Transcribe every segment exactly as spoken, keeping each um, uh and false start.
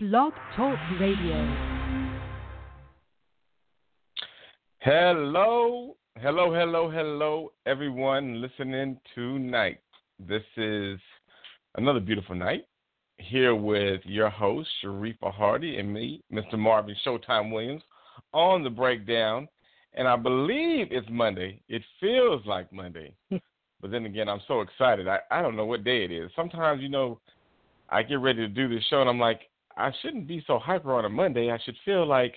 Blog Talk Radio. Hello, hello, hello, hello, everyone listening tonight. This is another beautiful night here with your host, Sharifa Hardy, and me, Mister Marvin Showtime Williams, on The Breakdown. And I believe it's Monday. It feels like Monday. But then again, I'm so excited. I, I don't know what day it is. Sometimes, you know, I get ready to do this show, and I'm like, I shouldn't be so hyper on a Monday. I should feel like,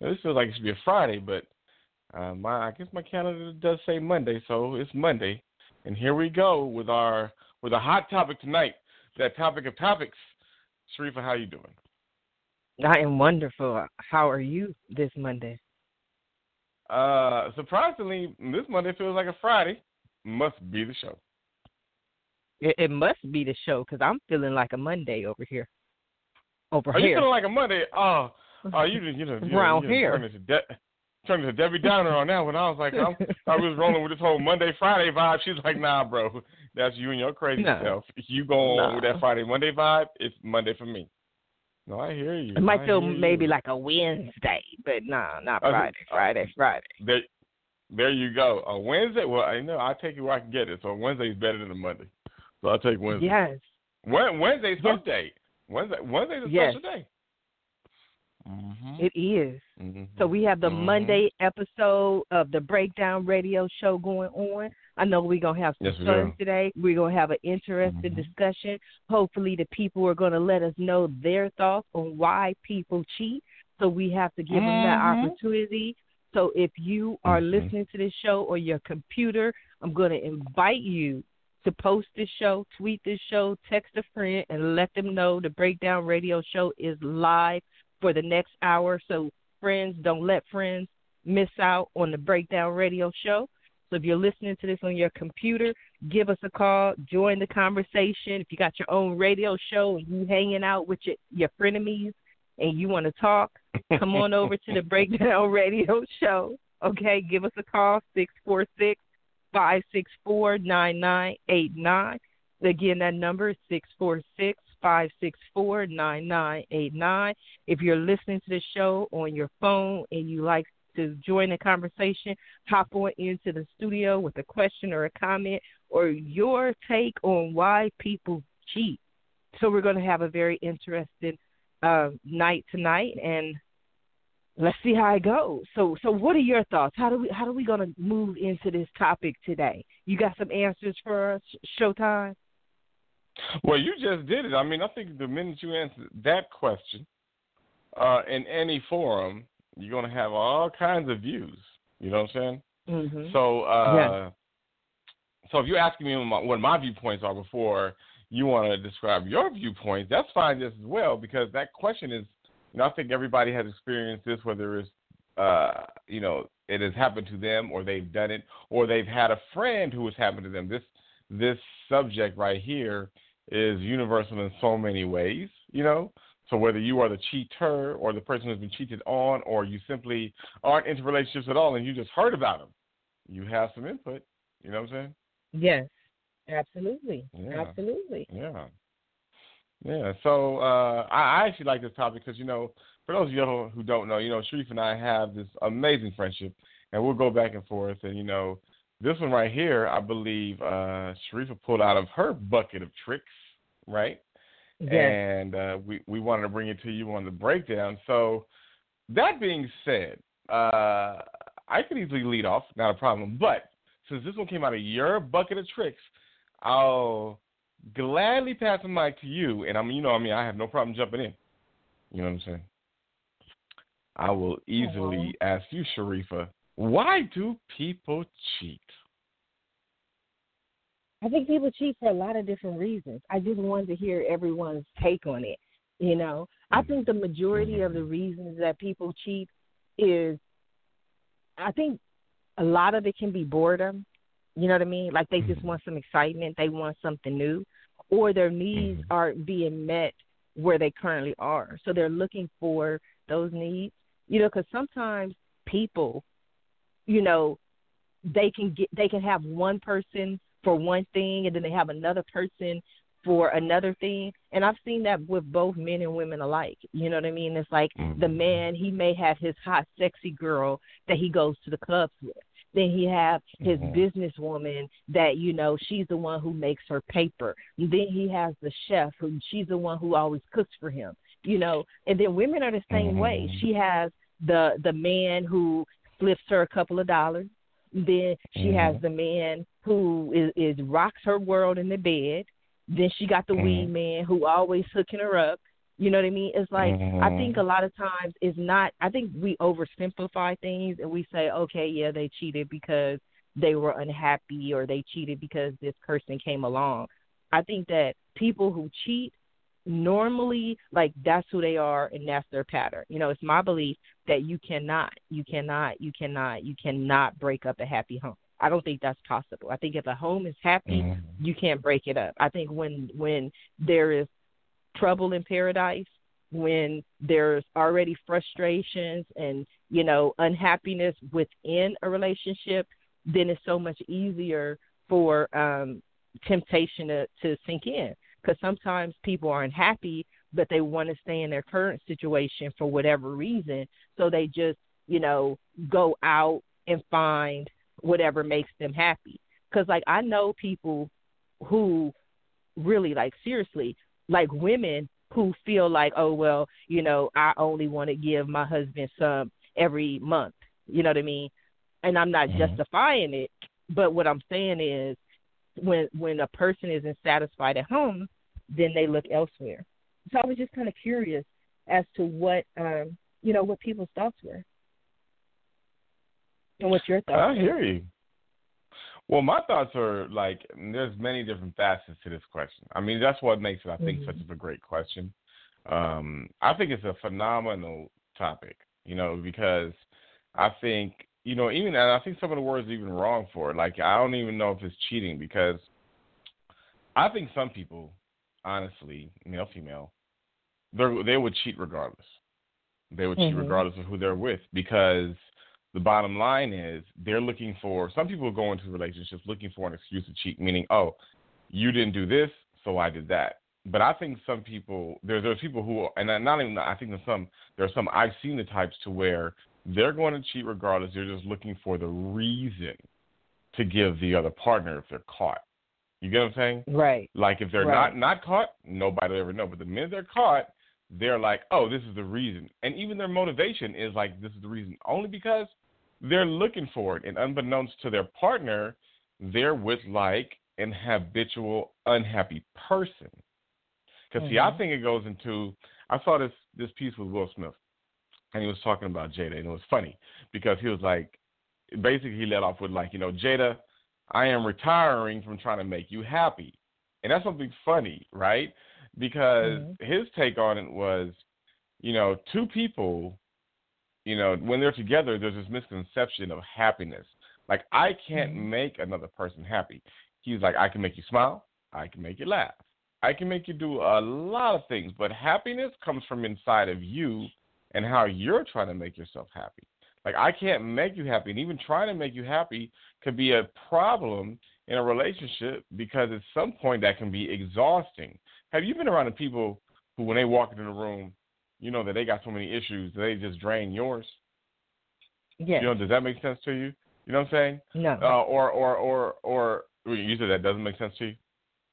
you know, this feels like it should be a Friday, but uh, my I guess my calendar does say Monday, so it's Monday. And here we go with our with a hot topic tonight, that topic of topics. Sharifa, how you doing? I am wonderful. How are you this Monday? Uh, surprisingly, this Monday feels like a Friday. Must be the show. It, it must be the show because I'm feeling like a Monday over here. Over Are here. You feeling like a Monday? Oh, oh you just, you know, you around know, here. Turned into, De- turned into Debbie Downer on that one. I was like, I'm, I was rolling with this whole Monday, Friday vibe. She's like, nah, bro, that's you and your crazy no. self. You go no. on with that Friday, Monday vibe, it's Monday for me. No, I hear you. It might I feel maybe you. like a Wednesday, but no, nah, not Friday, okay. Friday, Friday. There, there you go. A Wednesday? Well, I know I take it where I can get it. So Wednesday's better than a Monday. So I'll take Wednesday. Yes. Wednesday's yes. hump day. Wednesday, Wednesday's a yes. special day. Mm-hmm. It is. Mm-hmm. So we have the mm-hmm. Monday episode of the Breakdown Radio Show going on. I know we're going to have some yes, fun we today. We're going to have an interesting mm-hmm. discussion. Hopefully the people are going to let us know their thoughts on why people cheat. So we have to give mm-hmm. them that opportunity. So if you are mm-hmm. listening to this show or your computer, I'm going to invite you to post this show, tweet this show, text a friend, and let them know the Breakdown Radio Show is live for the next hour. So friends, don't let friends miss out on the Breakdown Radio Show. So if you're listening to this on your computer, give us a call, join the conversation. If you got your own radio show and you hanging out with your, your frenemies and you want to talk, come on over to the Breakdown Radio Show. Okay, give us a call, six four six, five six four, nine nine eight nine. Again, that number is six four six, five six four, nine nine eight nine. If you're listening to the show on your phone and you like to join the conversation, hop on into the studio with a question or a comment or your take on why people cheat. So we're going to have a very interesting uh, night tonight, and let's see how it goes. So, so what are your thoughts? How do we how do we gonna move into this topic today? You got some answers for us, Showtime? Well, you just did it. I mean, I think the minute you answer that question uh, in any forum, you're gonna have all kinds of views. You know what I'm saying? Mm-hmm. So, uh, yeah. so if you're asking me what my, what my viewpoints are before you want to describe your viewpoints, that's fine just as well, because that question is. You know, I think everybody has experienced this, whether it's, uh, you know, it has happened to them or they've done it or they've had a friend who has happened to them. This this subject right here is universal in so many ways, you know. So whether you are the cheater or the person who's been cheated on or you simply aren't into relationships at all and you just heard about them, you have some input. You know what I'm saying? Yes, absolutely. Yeah. Absolutely. Yeah. Yeah, so uh, I actually like this topic because, you know, for those of you who don't know, you know, Sharifa and I have this amazing friendship, and we'll go back and forth. And, you know, this one right here, I believe uh, Sharifa pulled out of her bucket of tricks, right? Yes. And uh, we, we wanted to bring it to you on the breakdown. So that being said, uh, I could easily lead off, not a problem. But since this one came out of your bucket of tricks, I'll gladly pass the mic to you, and I mean, you know, I mean, I have no problem jumping in. You know what I'm saying? I will easily uh-huh. ask you, Sharifa, why do people cheat? I think people cheat for a lot of different reasons. I just wanted to hear everyone's take on it. You know, mm-hmm. I think the majority mm-hmm. of the reasons that people cheat is, I think a lot of it can be boredom. You know what I mean? Like they just want some excitement. They want something new. Or their needs aren't being met where they currently are. So they're looking for those needs. You know, because sometimes people, you know, they can get, they can have one person for one thing and then they have another person for another thing. And I've seen that with both men and women alike. You know what I mean? It's like mm-hmm. the man, he may have his hot, sexy girl that he goes to the clubs with. Then he have his mm-hmm. businesswoman that, you know, she's the one who makes her paper. And then he has the chef, who she's the one who always cooks for him, you know. And then women are the same mm-hmm. way. She has the the man who flips her a couple of dollars. Then she mm-hmm. has the man who is, is rocks her world in the bed. Then she got the mm-hmm. weed man who always hooking her up. You know what I mean? It's like, mm-hmm. I think a lot of times it's not, I think we oversimplify things and we say, okay, yeah, they cheated because they were unhappy, or they cheated because this person came along. I think that people who cheat normally, like, that's who they are and that's their pattern. You know, it's my belief that you cannot, you cannot, you cannot, you cannot break up a happy home. I don't think that's possible. I think if a home is happy, mm-hmm. you can't break it up. I think when when there is trouble in paradise, when there's already frustrations and, you know, unhappiness within a relationship, then it's so much easier for um, temptation to, to sink in. Because sometimes people are unhappy, but they want to stay in their current situation for whatever reason. So they just, you know, go out and find whatever makes them happy. Because, like, I know people who really, like, seriously, like women who feel like, oh, well, you know, I only want to give my husband some every month. You know what I mean? And I'm not mm-hmm. justifying it. But what I'm saying is, when when a person isn't satisfied at home, then they look elsewhere. So I was just kind of curious as to what, um, you know, what people's thoughts were. And what's your thoughts? I hear you. Well, my thoughts are, like, there's many different facets to this question. I mean, that's what makes it, I think, mm-hmm. such a great question. Um, I think it's a phenomenal topic, you know, because I think, you know, even, and I think some of the words are even wrong for it. Like, I don't even know if it's cheating, because I think some people, honestly, male, female, they would cheat regardless. They would mm-hmm. cheat regardless of who they're with, because the bottom line is they're looking for, some people go into relationships looking for an excuse to cheat, meaning, oh, you didn't do this, so I did that. But I think some people, there, there's people who, and not even, I think there's some, there's some, I've seen the types to where they're going to cheat regardless. They're just looking for the reason to give the other partner if they're caught. You get what I'm saying? Right. Like, if they're right. not, not caught, nobody will ever know. But the minute they're caught, they're like, oh, this is the reason. And even their motivation is like, this is the reason, only because they're looking for it. And unbeknownst to their partner, they're with, like, an habitual unhappy person. Because, mm-hmm. see, I think it goes into, I saw this, this piece with Will Smith, and he was talking about Jada, and it was funny because he was like, basically he led off with, like, you know, Jada, I am retiring from trying to make you happy. And that's something funny, right? Because mm-hmm. his take on it was, you know, two people, you know, when they're together, there's this misconception of happiness. Like, I can't mm-hmm. make another person happy. He's like, I can make you smile. I can make you laugh. I can make you do a lot of things. But happiness comes from inside of you and how you're trying to make yourself happy. Like, I can't make you happy. And even trying to make you happy could be a problem in a relationship, because at some point that can be exhausting. Have you been around the people who, when they walk into the room, you know that they got so many issues, they just drain yours? Yes. You know, does that make sense to you? You know what I'm saying? No. Uh, or, or, or, or, you said that doesn't make sense to you?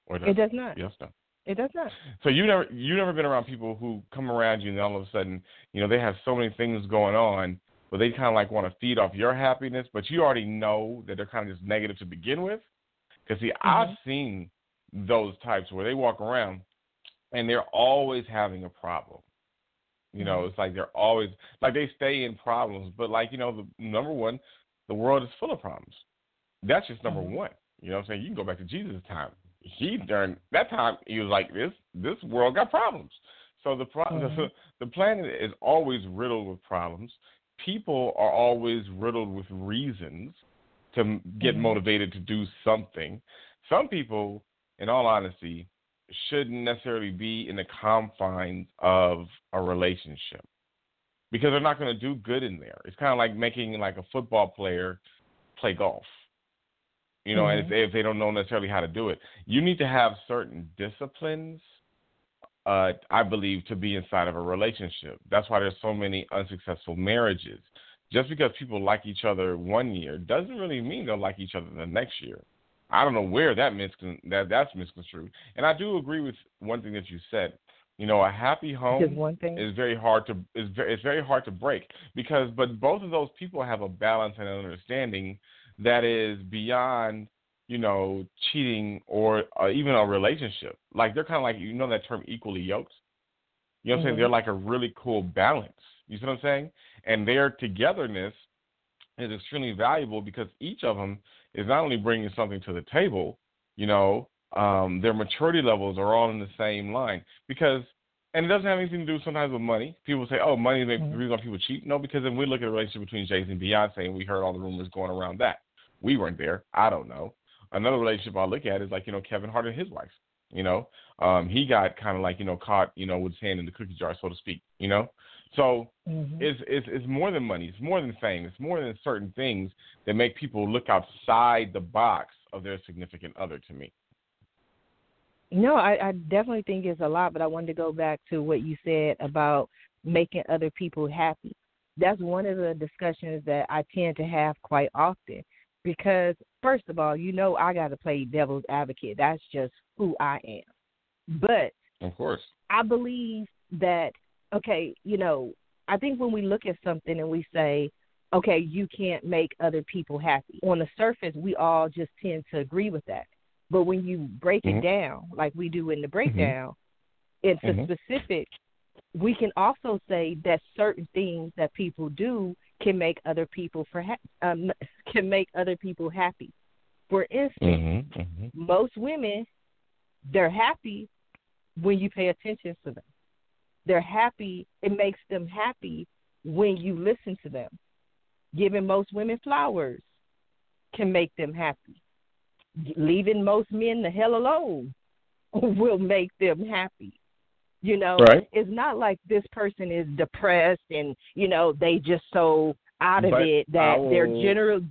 Or does it does not. Yes, no. It does not. So you never, you never been around people who come around you and all of a sudden, you know, they have so many things going on, but they kind of like want to feed off your happiness, but you already know that they're kind of just negative to begin with. Because, see, mm-hmm. I've seen those types where they walk around and they're always having a problem. You know, mm-hmm. it's like they're always, like, they stay in problems. But, like, you know, the number one, the world is full of problems. That's just number mm-hmm. one. You know what I'm saying? You can go back to Jesus' time. He, during that time, he was like, this This world got problems. So the, pro- mm-hmm. the the planet is always riddled with problems. People are always riddled with reasons to get mm-hmm. motivated to do something. Some people, in all honesty, shouldn't necessarily be in the confines of a relationship, because they're not going to do good in there. It's kind of like making, like, a football player play golf. you know, mm-hmm. and if they, if they don't know necessarily how to do it. You need to have certain disciplines, uh, I believe, to be inside of a relationship. That's why there's so many unsuccessful marriages. Just because people like each other one year doesn't really mean they'll like each other the next year. I don't know where that miscon- that that's misconstrued. And I do agree with one thing that you said. You know, a happy home one thing. is very hard to is very, it's very hard to break because but both of those people have a balance and an understanding that is beyond, you know, cheating or uh, even a relationship. Like they're kind of like, you know, that term equally yoked. You know what mm-hmm. I'm saying? They're like a really cool balance. You see what I'm saying? And their togetherness is extremely valuable because each of them is not only bringing something to the table, you know, um, their maturity levels are all in the same line. Because, and it doesn't have anything to do sometimes with money. People say, oh, money is mm-hmm. the reason why people cheat. No, because then we look at the relationship between Jay Z and Beyonce and we heard all the rumors going around that. We weren't there. I don't know. Another relationship I look at is like, you know, Kevin Hart and his wife. You know, um, he got kind of like, you know, caught, you know, with his hand in the cookie jar, so to speak, you know. So mm-hmm. it's, it's it's more than money. It's more than fame. It's more than certain things that make people look outside the box of their significant other to me. No, I, I definitely think it's a lot, but I wanted to go back to what you said about making other people happy. That's one of the discussions that I tend to have quite often because, first of all, you know I got to play devil's advocate. That's just who I am. But of course, I believe that okay, you know, I think when we look at something and we say, okay, you can't make other people happy. On the surface, we all just tend to agree with that. But when you break mm-hmm. it down, like we do in the breakdown, mm-hmm. it's mm-hmm. a specific, we can also say that certain things that people do can make other people for ha- um, can make other people happy. For instance, mm-hmm. Mm-hmm. most women, they're happy when you pay attention to them. They're happy, it makes them happy when you listen to them. Giving most women flowers can make them happy. Leaving most men the hell alone will make them happy. You know, right. It's not like this person is depressed and, you know, they just so out of but it that will... they're general.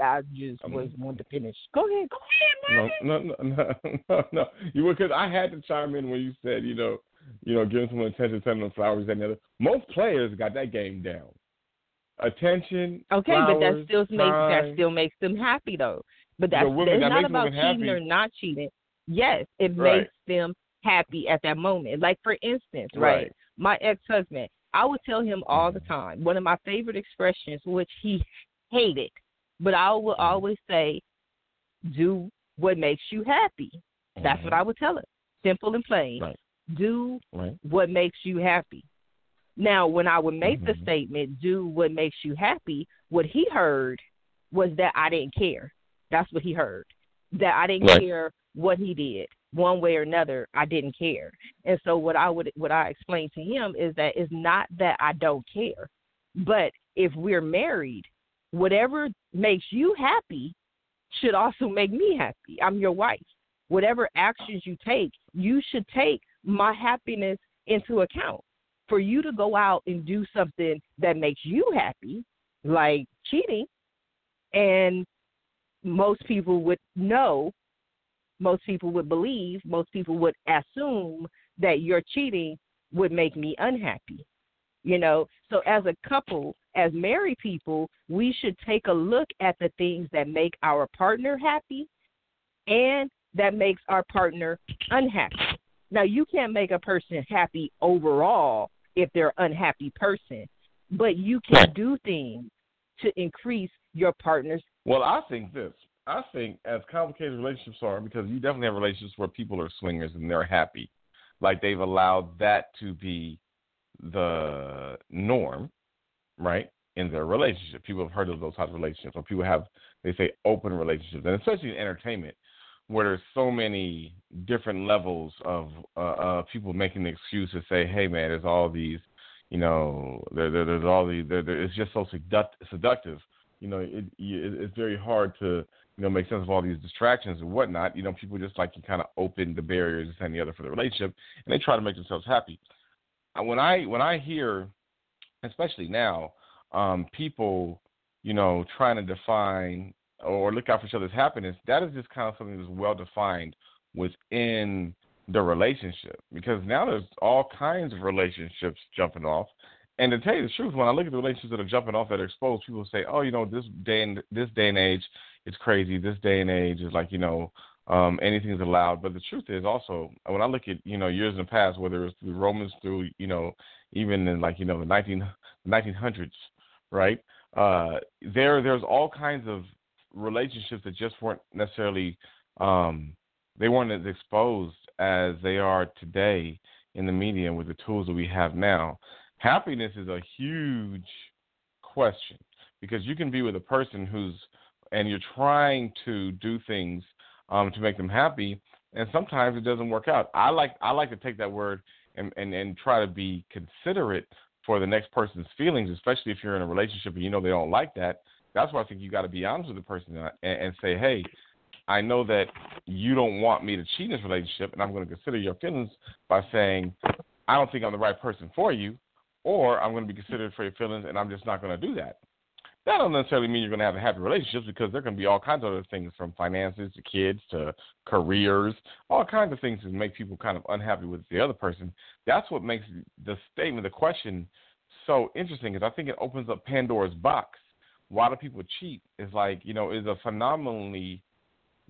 I just was um, wanted to finish. Go ahead. Go ahead, Marvin. No, no, no, no, no. You were, because I had to chime in when you said, you know, You know, giving someone attention, sending them flowers, that and the other. Most players got that game down. Attention, okay, flowers, but that still makes that still makes them happy though. But that's women, that not about cheating happy. Or not cheating. Yes, it right. makes them happy at that moment. Like for instance, right? right. My ex-husband, I would tell him all the time. One of my favorite expressions, which he hated, but I would always say, "Do what makes you happy." That's mm-hmm. what I would tell him. Simple and plain. Right. Do right. what makes you happy. Now, when I would make mm-hmm. the statement, do what makes you happy, what he heard was that I didn't care. That's what he heard. That I didn't right. care what he did. One way or another, I didn't care. And so what I would what I explained to him is that it's not that I don't care. But if we're married, whatever makes you happy should also make me happy. I'm your wife. Whatever actions you take, you should take my happiness into account. For you to go out and do something that makes you happy, like cheating, and most people would know, most people would believe, most people would assume that your cheating would make me unhappy. You know, so as a couple, as married people, we should take a look at the things that make our partner happy and that makes our partner unhappy. Now, you can't make a person happy overall if they're an unhappy person, but you can do things to increase your partner's. Well, I think this. I think as complicated relationships are, because you definitely have relationships where people are swingers and they're happy, like they've allowed that to be the norm, right, in their relationship. People have heard of those types of relationships, or people have, they say, open relationships, and especially in entertainment, where there's so many different levels of uh, uh, people making the excuse to say, hey, man, there's all these, you know, there, there, there's all these, there, there, it's just so seduct- seductive. You know, it, it, it's very hard to, you know, make sense of all these distractions and whatnot. You know, people just like to kind of open the barriers and the other for the relationship, and they try to make themselves happy. When I, when I hear, especially now, um, people, you know, trying to define or look out for each other's happiness, that is just kind of something that's well-defined within the relationship, because now there's all kinds of relationships jumping off. And to tell you the truth, when I look at the relationships that are jumping off that are exposed, people say, oh, you know, this day and this day and age is crazy. This day and age is like, you know, um, anything's allowed. But the truth is also, when I look at, you know, years in the past, whether it's through Romans, through, you know, even in like, you know, the nineteen hundreds, right? Uh, there, there's all kinds of relationships that just weren't necessarily, um, they weren't as exposed as they are today in the media with the tools that we have now. Happiness is a huge question, because you can be with a person who's, and you're trying to do things um, to make them happy, and sometimes it doesn't work out. I like I like to take that word and, and, and try to be considerate for the next person's feelings, especially if you're in a relationship and you know they don't like that. That's why I think you got to be honest with the person and, and say, hey, I know that you don't want me to cheat in this relationship, and I'm going to consider your feelings by saying, I don't think I'm the right person for you, or I'm going to be considered for your feelings, and I'm just not going to do that. That don't necessarily mean you're going to have a happy relationship, because there can be all kinds of other things, from finances to kids to careers, all kinds of things that make people kind of unhappy with the other person. That's what makes the statement, the question, so interesting, is I think it opens up Pandora's box. Why do people cheat? It's like, you know, is a phenomenally,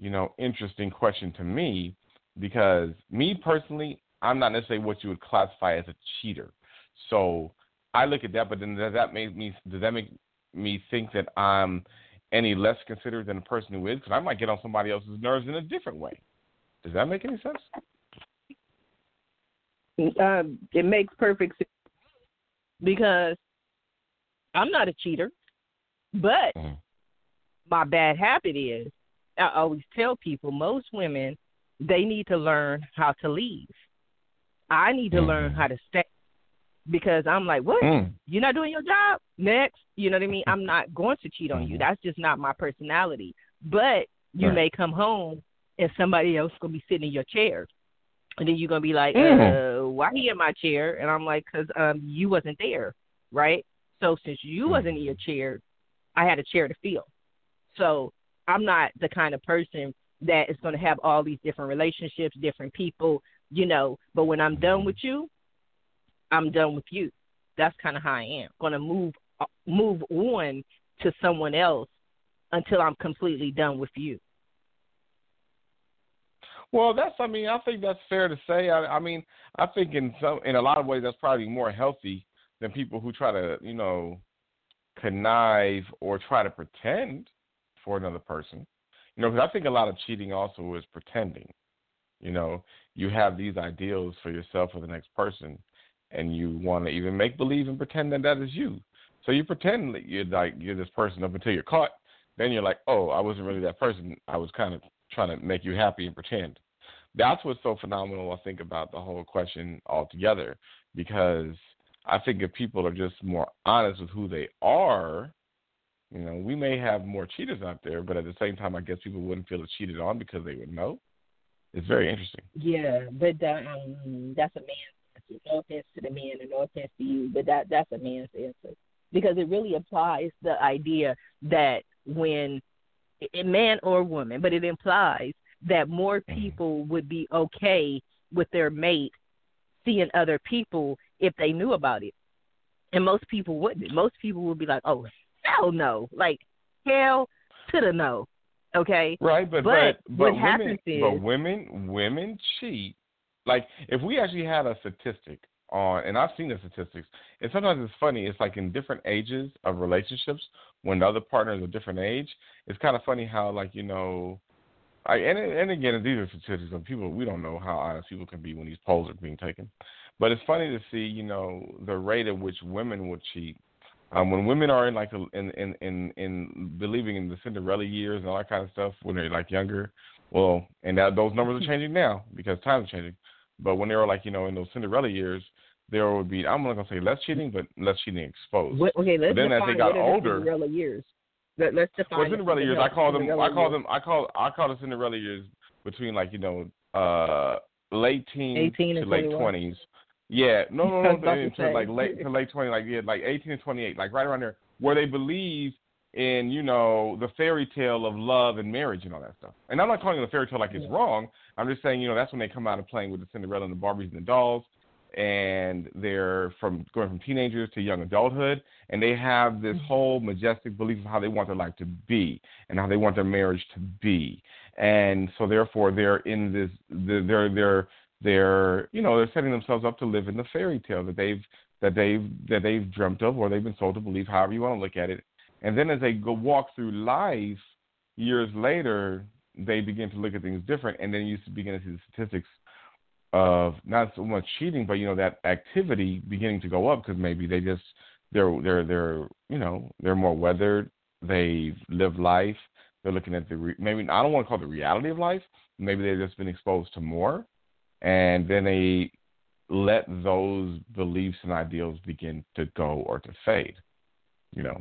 you know, interesting question to me, because me personally, I'm not necessarily what you would classify as a cheater. So I look at that, but then does that make me does that make me think that I'm any less considerate than the person who is? Because I might get on somebody else's nerves in a different way. Does that make any sense? Um, it makes perfect sense, because I'm not a cheater, but mm-hmm. my bad habit is, I always tell people, most women, they need to learn how to leave. I need to mm. learn how to stay, because I'm like, what? Mm. You're not doing your job? Next. You know what I mean? I'm not going to cheat on you. That's just not my personality. But you right. may come home and somebody else going to be sitting in your chair. And then you're going to be like, mm. uh, why he in my chair? And I'm like, because um, you wasn't there, right? So since you mm. wasn't in your chair, I had a chair to fill. So I'm not the kind of person that is going to have all these different relationships, different people, you know, but when I'm done with you, I'm done with you. That's kind of how I am. Going to move move on to someone else until I'm completely done with you. Well, that's, I mean, I think that's fair to say. I, I mean, I think in some, in a lot of ways, that's probably more healthy than people who try to, you know, connive or try to pretend for another person, you know, because I think a lot of cheating also is pretending. You know, you have these ideals for yourself or the next person, and you want to even make believe and pretend that that is you. So you pretend that you're like you're this person up until you're caught. Then you're like, oh, I wasn't really that person. I was kind of trying to make you happy and pretend. That's what's so phenomenal, I think, about the whole question altogether, because I think if people are just more honest with who they are, you know, we may have more cheaters out there, but at the same time, I guess people wouldn't feel cheated on because they would know. It's very interesting. Yeah, but the, um, that's a man's answer. No offense to the man and no offense to you, but that that's a man's answer. Because it really implies the idea that when, a man or woman, but it implies that more people mm-hmm. would be okay with their mate seeing other people if they knew about it. And most people wouldn't. Most people would be like, oh, hell no. Like, hell to the no. Okay? Right, but, but, but, but, what women, is, but women women cheat. Like, if we actually had a statistic on, and I've seen the statistics, and sometimes it's funny, it's like in different ages of relationships, when the other partner is a different age, it's kind of funny how, like, you know, I, and, and again, these are statistics of people, we don't know how honest people can be when these polls are being taken. But it's funny to see, you know, the rate at which women will cheat. Um, when women are in like the, in, in, in, in believing in the Cinderella years and all that kind of stuff, when they're like younger, well, and that, those numbers are changing now because time's changing. But when they were like, you know, in those Cinderella years, there would be, I'm not going to say less cheating, but less cheating exposed. What, okay, let's but then define as they got older, the Cinderella years. Let, let's define well, Cinderella years. I call them. Cinderella I call years. them. I call. I call the Cinderella years between like you know, uh, late teens to and late twenties. Yeah, no, no, no, no to like late to late twenty, like yeah, like eighteen to twenty-eight, like right around there, where they believe in, you know, the fairy tale of love and marriage and all that stuff. And I'm not calling it a fairy tale like it's yeah. wrong. I'm just saying, you know, that's when they come out and playing with the Cinderella and the Barbies and the dolls. And they're from going from teenagers to young adulthood, and they have this whole majestic belief of how they want their life to be and how they want their marriage to be. And so therefore they're in this, they're, they're, they're, you know, they're setting themselves up to live in the fairy tale that they've, that they've, that they've dreamt of, or they've been sold to believe, however you want to look at it. And then as they go walk through life years later, they begin to look at things different. And then you begin to see the statistics of not so much cheating, but, you know, that activity beginning to go up, because maybe they just, they're, they're, they're, you know, they're more weathered. They've lived life. They're looking at the, re- maybe, I don't want to call it the reality of life. Maybe they've just been exposed to more. And then they let those beliefs and ideals begin to go or to fade, you know.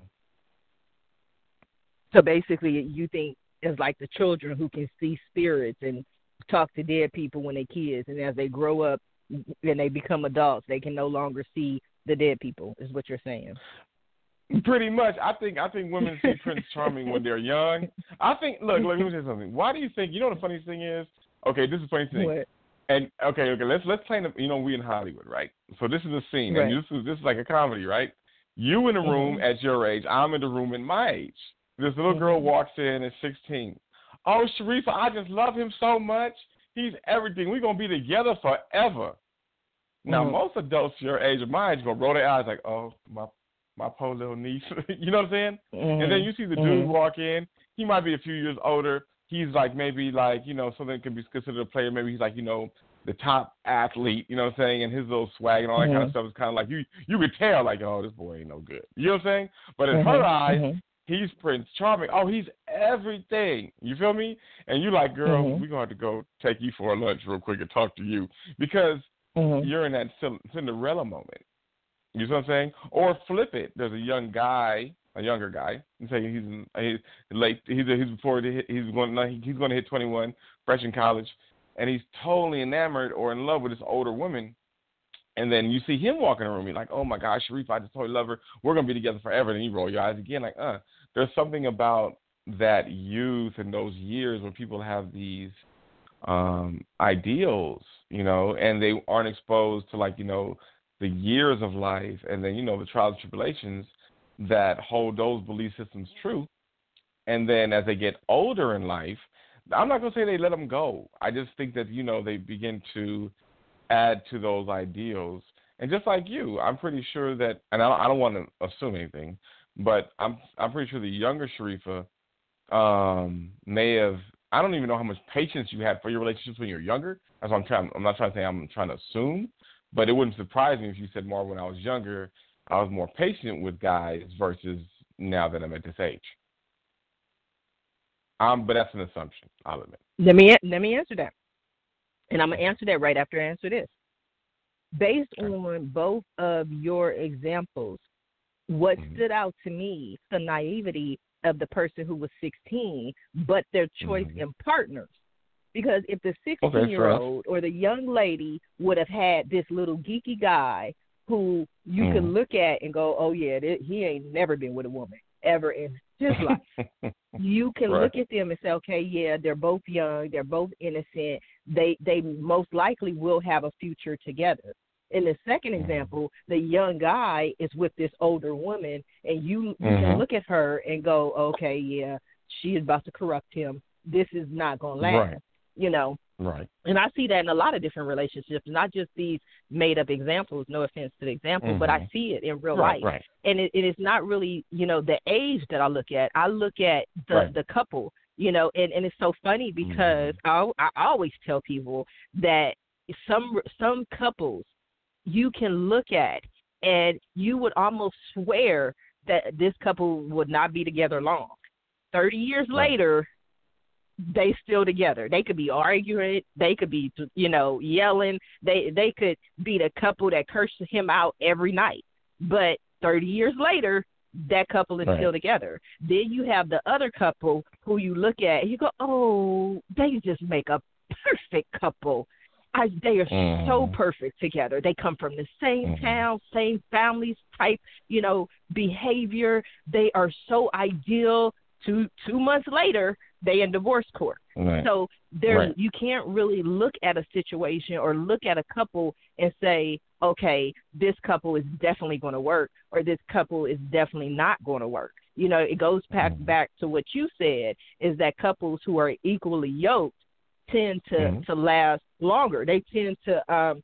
So basically you think it's like the children who can see spirits and talk to dead people when they're kids, and as they grow up and they become adults, they can no longer see the dead people, is what you're saying. Pretty much. I think I think women see Prince Charming when they're young. I think, look, look, let me say something. Why do you think, you know the funny thing is? Okay, this is the funny thing. What? And, okay, okay, let's let's play, the, you know, we in Hollywood, right? So this is a scene, right. and this is, this is like a comedy, right? You in the room mm-hmm. at your age, I'm in the room at my age. This little mm-hmm. girl walks in at sixteen. Oh, Sharifa, I just love him so much. He's everything. We're going to be together forever. Now, mm-hmm. most adults your age or my age going to roll their eyes like, oh, my my poor little niece. You know what I'm saying? Mm-hmm. And then you see the dude mm-hmm. walk in. He might be a few years older. He's like maybe like, you know, something that could be considered a player. Maybe he's like, you know, the top athlete, you know what I'm saying? And his little swag and all that mm-hmm. kind of stuff is kind of like, you you could tell like, oh, this boy ain't no good. You know what I'm saying? But in mm-hmm. her eyes, mm-hmm. he's Prince Charming. Oh, he's everything. You feel me? And you like, girl, mm-hmm. we're going to have to go take you for a lunch real quick and talk to you, because mm-hmm. you're in that Cinderella moment. You know what I'm saying? Or flip it. There's a young guy, a younger guy. He's saying he's, he's late. He's he's before he's going. He's going to hit twenty-one, fresh in college, and he's totally enamored or in love with this older woman. And then you see him walking in the room. You're like, oh, my gosh, Sharifa, I just totally love her. We're going to be together forever. And you roll your eyes again like, uh. There's something about that youth and those years where people have these um, ideals, you know, and they aren't exposed to, like, you know, the years of life and then, you know, the trials and tribulations that hold those belief systems true. And then as they get older in life, I'm not going to say they let them go. I just think that, you know, they begin to add to those ideals. And just like you, I'm pretty sure that, and I don't, I don't want to assume anything, but I'm I'm pretty sure the younger Sharifa um, may have, I don't even know how much patience you had for your relationships when you were younger. That's what I'm trying, I'm not trying to say I'm trying to assume, but it wouldn't surprise me if you said, more when I was younger, I was more patient with guys versus now that I'm at this age. Um, but that's an assumption, I'll admit. Let me, let me answer that. And I'm going to answer that right after I answer this. Based on both of your examples, what mm-hmm. stood out to me, the naivety of the person who was sixteen, but their choice mm-hmm. in partners. Because if the sixteen-year-old okay, or the young lady would have had this little geeky guy who you mm-hmm. could look at and go, oh, yeah, th- he ain't never been with a woman ever in his life. You can right. look at them and say, okay, yeah, they're both young, they're both innocent, they they most likely will have a future together. In the second mm-hmm. example, the young guy is with this older woman, and you, you mm-hmm. can look at her and go, okay, yeah, she is about to corrupt him. This is not going to last, right. you know. Right. And I see that in a lot of different relationships, not just these made-up examples, no offense to the example, mm-hmm. but I see it in real right, life. Right. And it, it is not really, you know, the age that I look at. I look at the, right. the couple, you know, and, and it's so funny because mm-hmm. I, I always tell people that some some couples you can look at and you would almost swear that this couple would not be together long. thirty years right. later, they still together. They could be arguing. They could be, you know, yelling. They they could be the couple that cursed him out every night. But thirty years later, that couple is right. still together. Then you have the other couple who you look at and you go, oh, they just make a perfect couple. I, they are mm. so perfect together. They come from the same mm. town, same families type, you know, behavior. They are so ideal. Two two months later, they in divorce court. Right. So there, right. you can't really look at a situation or look at a couple and say, okay, this couple is definitely going to work or this couple is definitely not going to work. You know, it goes back, mm. back to what you said, is that couples who are equally yoked tend to, mm. to last longer. They tend to um,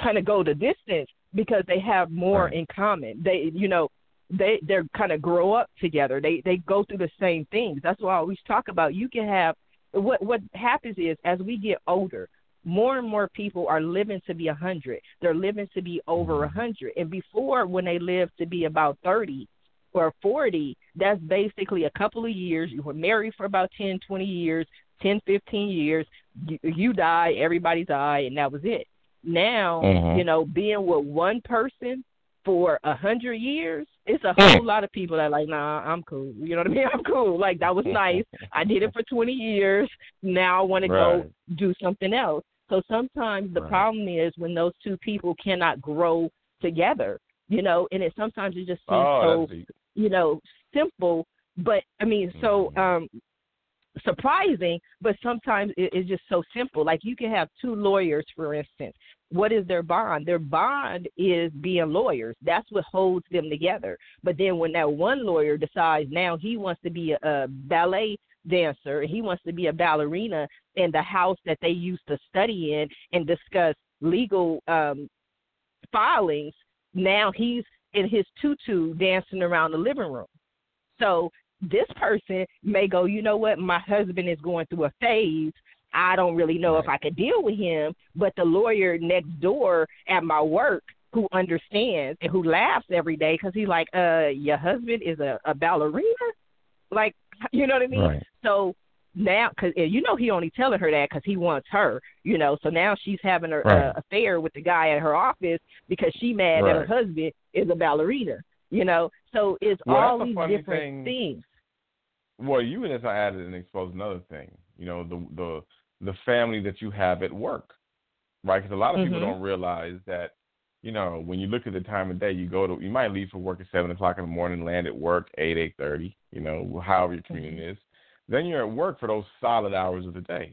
kind of go the distance because they have more right. in common. They, you know, they they kind of grow up together. They they go through the same things. That's why I always talk about you can have what what happens is as we get older, more and more people are living to be one hundred. They're living to be over one hundred. And before, when they lived to be about thirty or forty, that's basically a couple of years. You were married for about ten, twenty years, ten, fifteen years. You, you die, everybody die, and that was it. Now, mm-hmm. you know, being with one person for one hundred years, it's a whole lot of people that are like, nah, I'm cool. You know what I mean? I'm cool. Like, that was nice. I did it for twenty years. Now I want right. to go do something else. So sometimes the right. problem is when those two people cannot grow together, you know, and it sometimes it just seems oh, so, you know, simple. But, I mean, so um, surprising, but sometimes it, it's just so simple. Like, you can have two lawyers, for instance. What is their bond? Their bond is being lawyers. That's what holds them together. But then when that one lawyer decides now he wants to be a ballet dancer and he wants to be a ballerina, and the house that they used to study in and discuss legal um, filings, now he's in his tutu dancing around the living room. So this person may go, you know what, my husband is going through a phase. I don't really know right. if I could deal with him, but the lawyer next door at my work who understands and who laughs every day because he's like, uh, your husband is a, a ballerina? Like, you know what I mean? Right. So now, because you know he only telling her that because he wants her, you know, so now she's having an right. uh, affair with the guy at her office because she mad right. that her husband is a ballerina, you know? So it's well, all these different thing. things. Well, you and this I added and exposed another thing, you know, the the – the family that you have at work, right? Because a lot of mm-hmm. people don't realize that, you know, when you look at the time of day, you go to, you might leave for work at seven o'clock in the morning, land at work eight, eight thirty, you know, however your commute mm-hmm. is. Then you're at work for those solid hours of the day.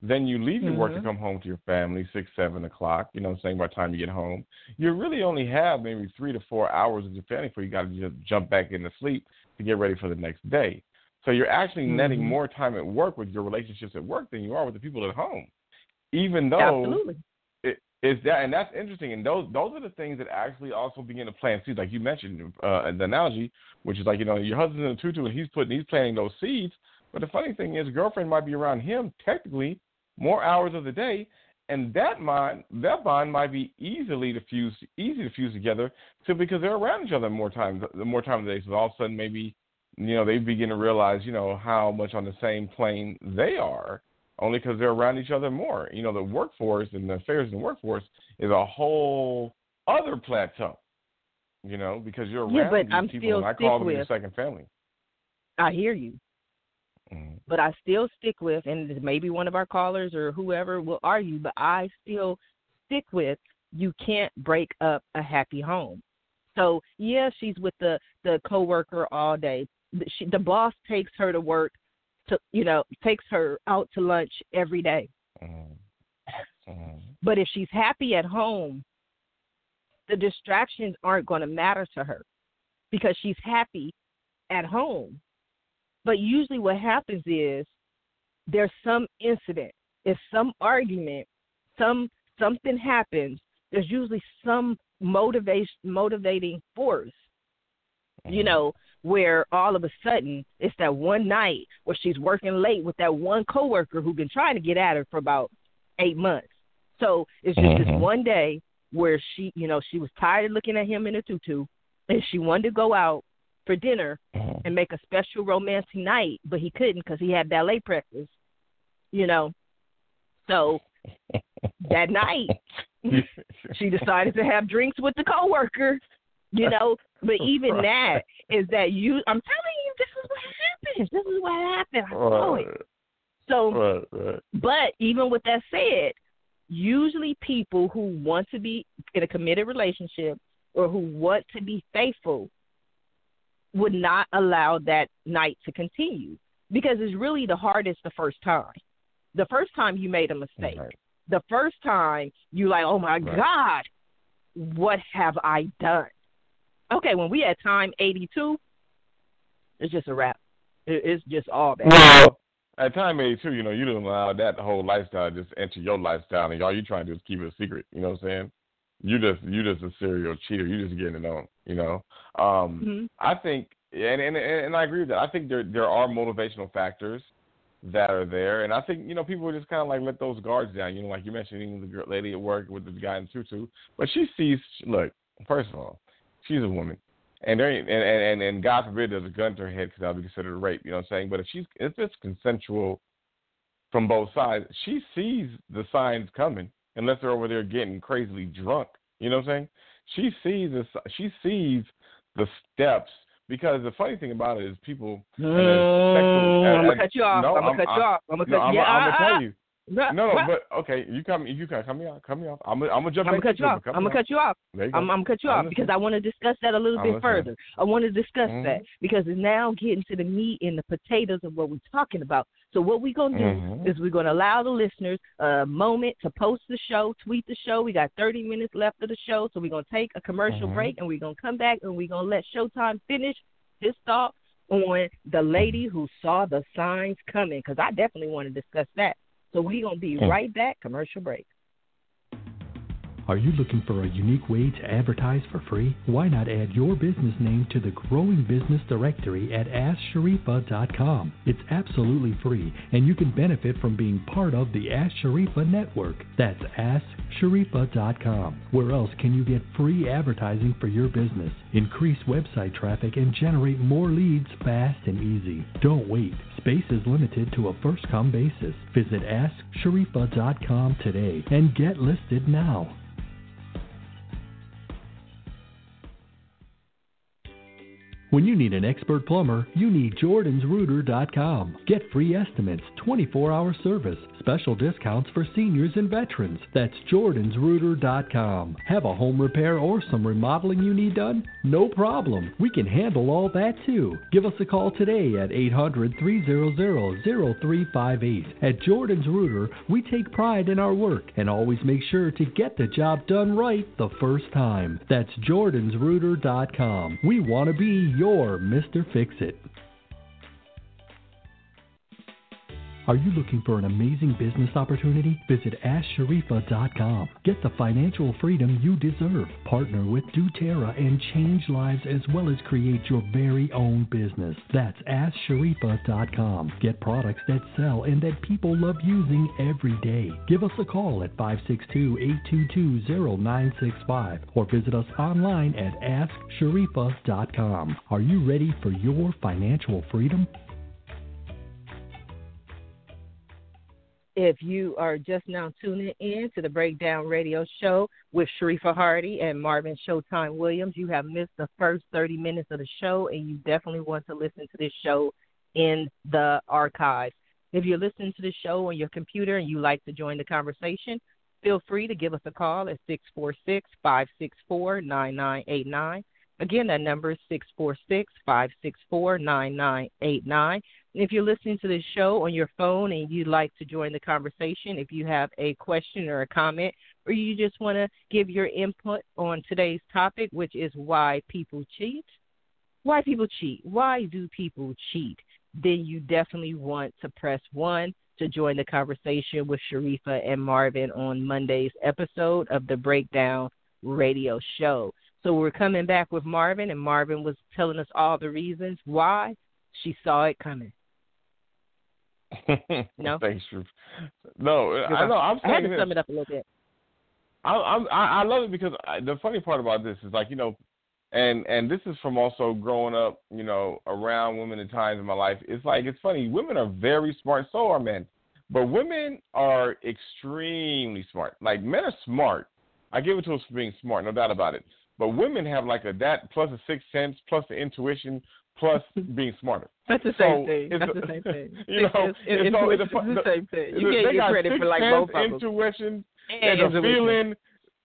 Then you leave your mm-hmm. work to come home to your family six, seven o'clock. You know what I'm saying? By the time you get home, you really only have maybe three to four hours with your family before you got to just jump back into sleep to get ready for the next day. So you're actually netting mm-hmm. more time at work with your relationships at work than you are with the people at home, even though it, it's that, and that's interesting. And those those are the things that actually also begin to plant seeds, like you mentioned uh, the analogy, which is like, you know, your husband's in a tutu and he's putting he's planting those seeds. But the funny thing is, girlfriend might be around him technically more hours of the day, and that bond that bond might be easily to fuse easy to fuse together simply because they're around each other more times the more time of the day. So all of a sudden maybe, you know, they begin to realize, you know, how much on the same plane they are only because they're around each other more. You know, the workforce and the affairs in the workforce is a whole other plateau, you know, because you're around yeah, these I'm people and I call them with, your second family. I hear you. Mm-hmm. But I still stick with, and maybe one of our callers or whoever will argue, but I still stick with you can't break up a happy home. So, yeah, she's with the, the coworker all day. She, the boss takes her to work, to you know, takes her out to lunch every day. Mm-hmm. Mm-hmm. But if she's happy at home, the distractions aren't going to matter to her because she's happy at home. But usually what happens is there's some incident, there's some argument, some something happens. There's usually some motivation, motivating force, mm-hmm. you know, where all of a sudden it's that one night where she's working late with that one coworker who's been trying to get at her for about eight months. So it's just mm-hmm. this one day where she, you know, she was tired of looking at him in a tutu and she wanted to go out for dinner mm-hmm. and make a special romantic night, but he couldn't because he had ballet practice, you know. So that night she decided to have drinks with the coworker. You know, but even right. that is that you, I'm telling you, this is what happened. This is what happened. I know right. it. So, right, right. but even with that said, usually people who want to be in a committed relationship or who want to be faithful would not allow that night to continue, because it's really the hardest the first time. The first time you made a mistake. Right. The first time you like, oh, my right. God, what have I done? Okay, when we had time eighty-two, it's just a wrap. It's just all bad. Well, at time eighty-two, you know, you didn't allow that whole lifestyle just enter your lifestyle, and all you trying to do is keep it a secret. You know what I'm saying? You just you just a serial cheater. You just getting it on. You know, um, mm-hmm. I think, and, and and I agree with that. I think there there are motivational factors that are there, and I think, you know, people just kind of like let those guards down. You know, like you mentioned, even the girl, lady at work with the guy in tutu, but she sees. Look, first of all, she's a woman, and there and and and God forbid there's a gun to her head, because that would be considered a rape. You know what I'm saying? But if she's if it's consensual from both sides, she sees the signs coming. Unless they're over there getting crazily drunk, you know what I'm saying? She sees this, she sees the steps, because the funny thing about it is people. Mm, sexual, I'm gonna cut you off. No, I'm gonna cut you off. I'm gonna cut you off. I'm gonna tell you. No, no, but okay, you come, you come, cut me off, cut me off. I'm, I'm gonna jump. I'm gonna cut you off. I'm gonna cut you off. I'm gonna cut you off because I want to discuss that a little bit further. I want to discuss mm-hmm. that because it's now getting to the meat and the potatoes of what we're talking about. So what we're gonna do mm-hmm. is we're gonna allow the listeners a moment to post the show, tweet the show. We got thirty minutes left of the show, so we're gonna take a commercial mm-hmm. break, and we're gonna come back, and we're gonna let Showtime finish his thought on the lady who saw the signs coming, because I definitely want to discuss that. So we're going to be right back, commercial break. Are you looking for a unique way to advertise for free? Why not add your business name to the growing business directory at Ask Sharifa dot com? It's absolutely free, and you can benefit from being part of the Ask Sharifa network. That's Ask Sharifa dot com. Where else can you get free advertising for your business, increase website traffic, and generate more leads fast and easy? Don't wait. Space is limited to a first-come basis. Visit Ask Sharifa dot com today and get listed now. When you need an expert plumber, you need Jordans Rooter dot com. Get free estimates, twenty-four hour service, special discounts for seniors and veterans. That's Jordans Rooter dot com. Have a home repair or some remodeling you need done? No problem. We can handle all that too. Give us a call today at eight hundred, three hundred, oh three five eight. At Jordans Rooter, we take pride in our work and always make sure to get the job done right the first time. That's Jordans Rooter dot com. We want to be your Mister Fix-It. Are you looking for an amazing business opportunity? Visit Ask Sharifa dot com. Get the financial freedom you deserve. Partner with doTERRA and change lives, as well as create your very own business. That's Ask Sharifa dot com. Get products that sell and that people love using every day. Give us a call at five six two, eight two two, zero nine six five or visit us online at Ask Sharifa dot com. Are you ready for your financial freedom? If you are just now tuning in to the Breakdown Radio Show with Sharifa Hardy and Marvin Showtime Williams, you have missed the first thirty minutes of the show, and you definitely want to listen to this show in the archives. If you're listening to the show on your computer and you like to join the conversation, feel free to give us a call at six four six, five six four, nine nine eight nine. Again, that number is six four six, five six four, nine nine eight nine. If you're listening to this show on your phone and you'd like to join the conversation, if you have a question or a comment, or you just want to give your input on today's topic, which is why people cheat, why people cheat, why do people cheat, then you definitely want to press one to join the conversation with Sharifa and Marvin on Monday's episode of the Breakdown Radio Show. So we're coming back with Marvin, and Marvin was telling us all the reasons why she saw it coming. No, thanks for no. I know. I'm I had to this. sum it up a little bit. I, I'm, I I love it because I, the funny part about this is, like, you know, and and this is from also growing up, you know, around women at times in my life. It's like, it's funny. Women are very smart, so are men, but women are extremely smart. Like, men are smart. I give it to us for being smart, no doubt about it. But women have like a that plus a sixth sense plus the intuition plus being smarter. That's the same so thing. That's a, the same thing. You know, it's, it's, it's, it's, it's, it's the same thing. You can't get credit for like both of them. Intuition, And there's a feeling,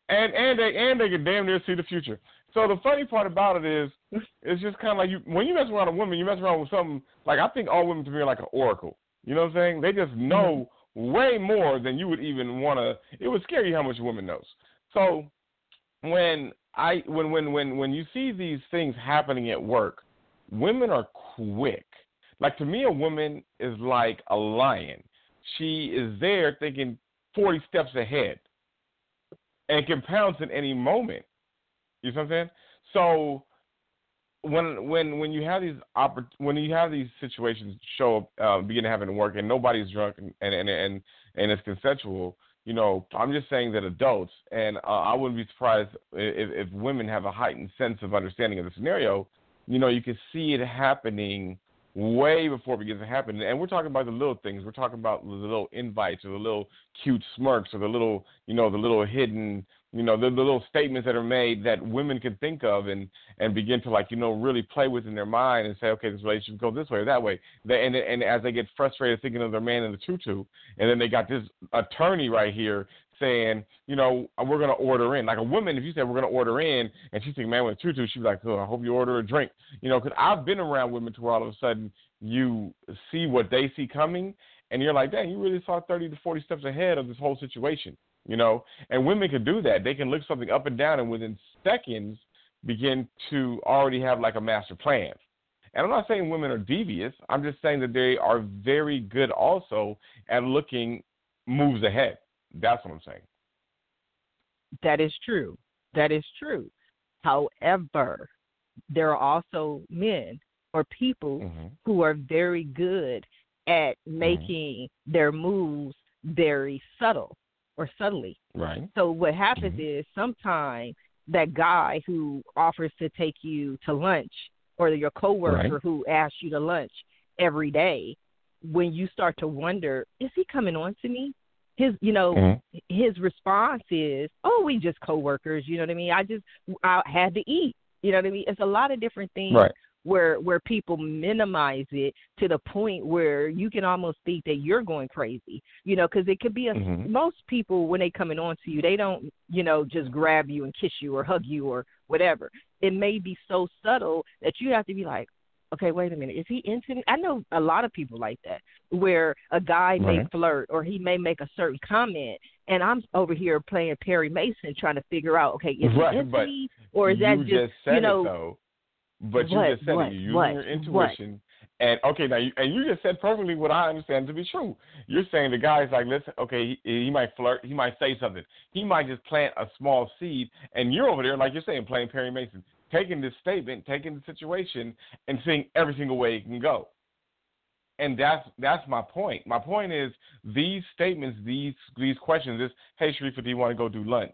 and and they and they can damn near see the future. So the funny part about it is, it's just kind of like you when you mess around with a woman, you mess around with something like I think all women to me are like an oracle. You know what I'm saying? They just know mm-hmm. way more than you would even want to. It would scare you how much a woman knows. So when I when when when when you see these things happening at work, women are quick. Like to me, a woman is like a lion. She is there thinking forty steps ahead and can pounce at any moment. You know what I'm saying? So when when when you have these oppor- when you have these situations show up, uh, begin to happen at work, and nobody's drunk and and and and, and it's consensual. You know, I'm just saying that adults, and uh, I wouldn't be surprised if, if women have a heightened sense of understanding of the scenario. You know, you can see it happening way before it begins to happen. And we're talking about the little things. We're talking about the little invites or the little cute smirks or the little, you know, the little hidden, you know, the, the little statements that are made that women can think of and, and begin to, like, you know, really play with in their mind and say, okay, this relationship goes this way or that way. They, and, and as they get frustrated thinking of their man in the tutu, and then they got this attorney right here saying, you know, we're going to order in. Like a woman, if you said we're going to order in and she's thinking, man, with a tutu, she'd be like, oh, I hope you order a drink. You know, because I've been around women to where all of a sudden you see what they see coming and you're like, dang, you really saw thirty to forty steps ahead of this whole situation, you know. And women can do that. They can look something up and down and within seconds begin to already have like a master plan. And I'm not saying women are devious. I'm just saying that they are very good also at looking moves ahead. That's what I'm saying. That is true. That is true. However, there are also men or people mm-hmm. who are very good at making mm-hmm. their moves very subtle or subtly. Right. So what happens mm-hmm. is sometimes that guy who offers to take you to lunch or your coworker right. who asks you to lunch every day, when you start to wonder, is he coming on to me? His, you know, mm-hmm. his response is, oh, we just coworkers. You know what I mean? I just, I had to eat. You know what I mean? It's a lot of different things right. where where people minimize it to the point where you can almost think that you're going crazy. You know, because it could be a, mm-hmm. most people when they coming on to you, they don't, you know, just grab you and kiss you or hug you or whatever. It may be so subtle that you have to be like, okay, wait a minute. Is he into me? I know a lot of people like that, where a guy right. may flirt or he may make a certain comment, and I'm over here playing Perry Mason trying to figure out, okay, is right, he into me or is that just, just said you know? It, though. But what, you just said what, it. You're using your intuition, what? and okay, now you, and you just said perfectly what I understand to be true. You're saying the guy's like, listen, okay, he, he might flirt, he might say something, he might just plant a small seed, and you're over there like you're saying playing Perry Mason. Taking this statement, taking the situation, and seeing every single way it can go. And that's that's my point. My point is these statements, these these questions, is, hey, Sharifa, do you want to go do lunch?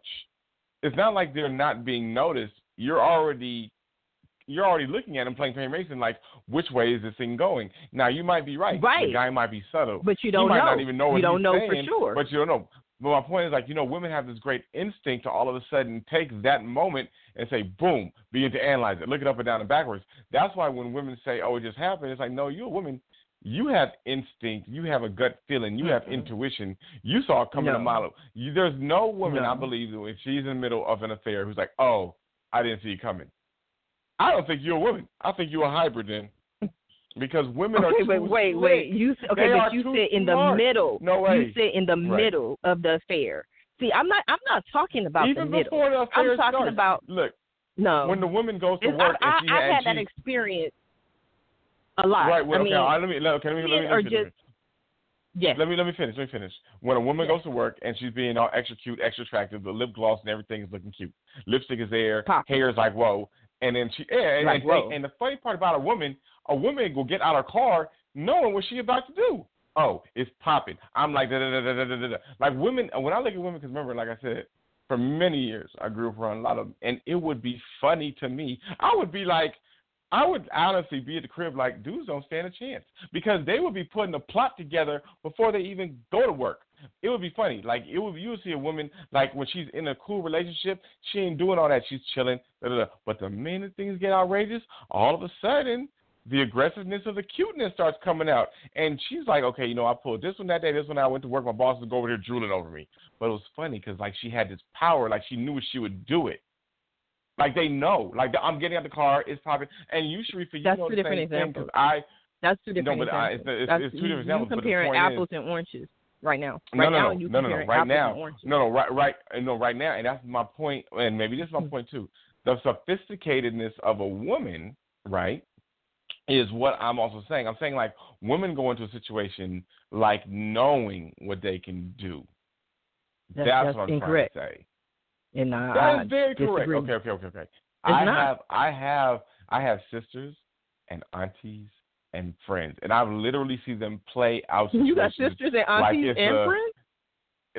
It's not like they're not being noticed. You're already you're already looking at him playing Perry Mason, like, which way is this thing going? Now, you might be right. Right. The guy might be subtle. But you don't you might know. Not even know what you don't he's know saying, for sure. But you don't know. But my point is, like, you know, women have this great instinct to all of a sudden take that moment and say, boom, begin to analyze it, look it up and down and backwards. That's why when women say, oh, it just happened, it's like, no, you're a woman. You have instinct. You have a gut feeling. You have mm-hmm. intuition. You saw it coming no. a mile. You, there's no woman, no. I believe, that when she's in the middle of an affair who's like, oh, I didn't see it coming. I don't think you're a woman. I think you're a hybrid then. Because women okay, are too wait, wait, wait. You okay? They but you sit in smart. the middle. No way. You sit in the right. middle of the affair. See, I'm not. I'm not talking about even the before middle. the affair I'm talking starts. about look. No. When the woman goes to it's, work, I, I, and she, I've and had she, that experience a lot. Right. Well, I okay. Mean, right, let me. Okay. Let me. Let me, let me finish. Just, yes. Let me. Let me finish. Let me finish. When a woman yes. goes to work and she's being all extra cute, extra attractive, the lip gloss and everything is looking cute. Lipstick is there. Pop. Hair is like whoa. And then she yeah, and, like, and, and the funny part about a woman, a woman will get out of her car knowing what she about to do. Oh, it's popping. I'm like da da da da da da da. Like women, when I look at women, because remember, like I said, for many years I grew up around a lot of them, and it would be funny to me. I would be like, I would honestly be at the crib like, dudes don't stand a chance because they would be putting a plot together before they even go to work. It would be funny. Like, it would, you would see a woman, like, when she's in a cool relationship, she ain't doing all that. She's chilling. Blah, blah, blah. But the minute things get outrageous, all of a sudden, the aggressiveness of the cuteness starts coming out. And she's like, okay, you know, I pulled this one that day, this one I went to work, my boss was over here drooling over me. But it was funny because, like, she had this power, like, she knew she would do it. Like, they know. Like, the, I'm getting out the car, it's popping. And you, Sharifa, you That's know the same thing. Because I... That's two different no, but examples. I, it's, it's, it's two different examples. You're comparing but apples is, and oranges right now. Right no, no, no, now, you no, no, no, right now. No, no, right, right, no, right now. And that's my point, and maybe this is my mm-hmm. point too. The sophisticatedness of a woman, right, is what I'm also saying. I'm saying, like, women go into a situation like knowing what they can do. That's, that's, that's what I'm incorrect. trying to say. And I, that is very I correct. Disagree. Okay, okay, okay, okay. It's I not. have, I have, I have sisters and aunties and friends, and I literally see them play out. You got sisters and aunties like and a, friends?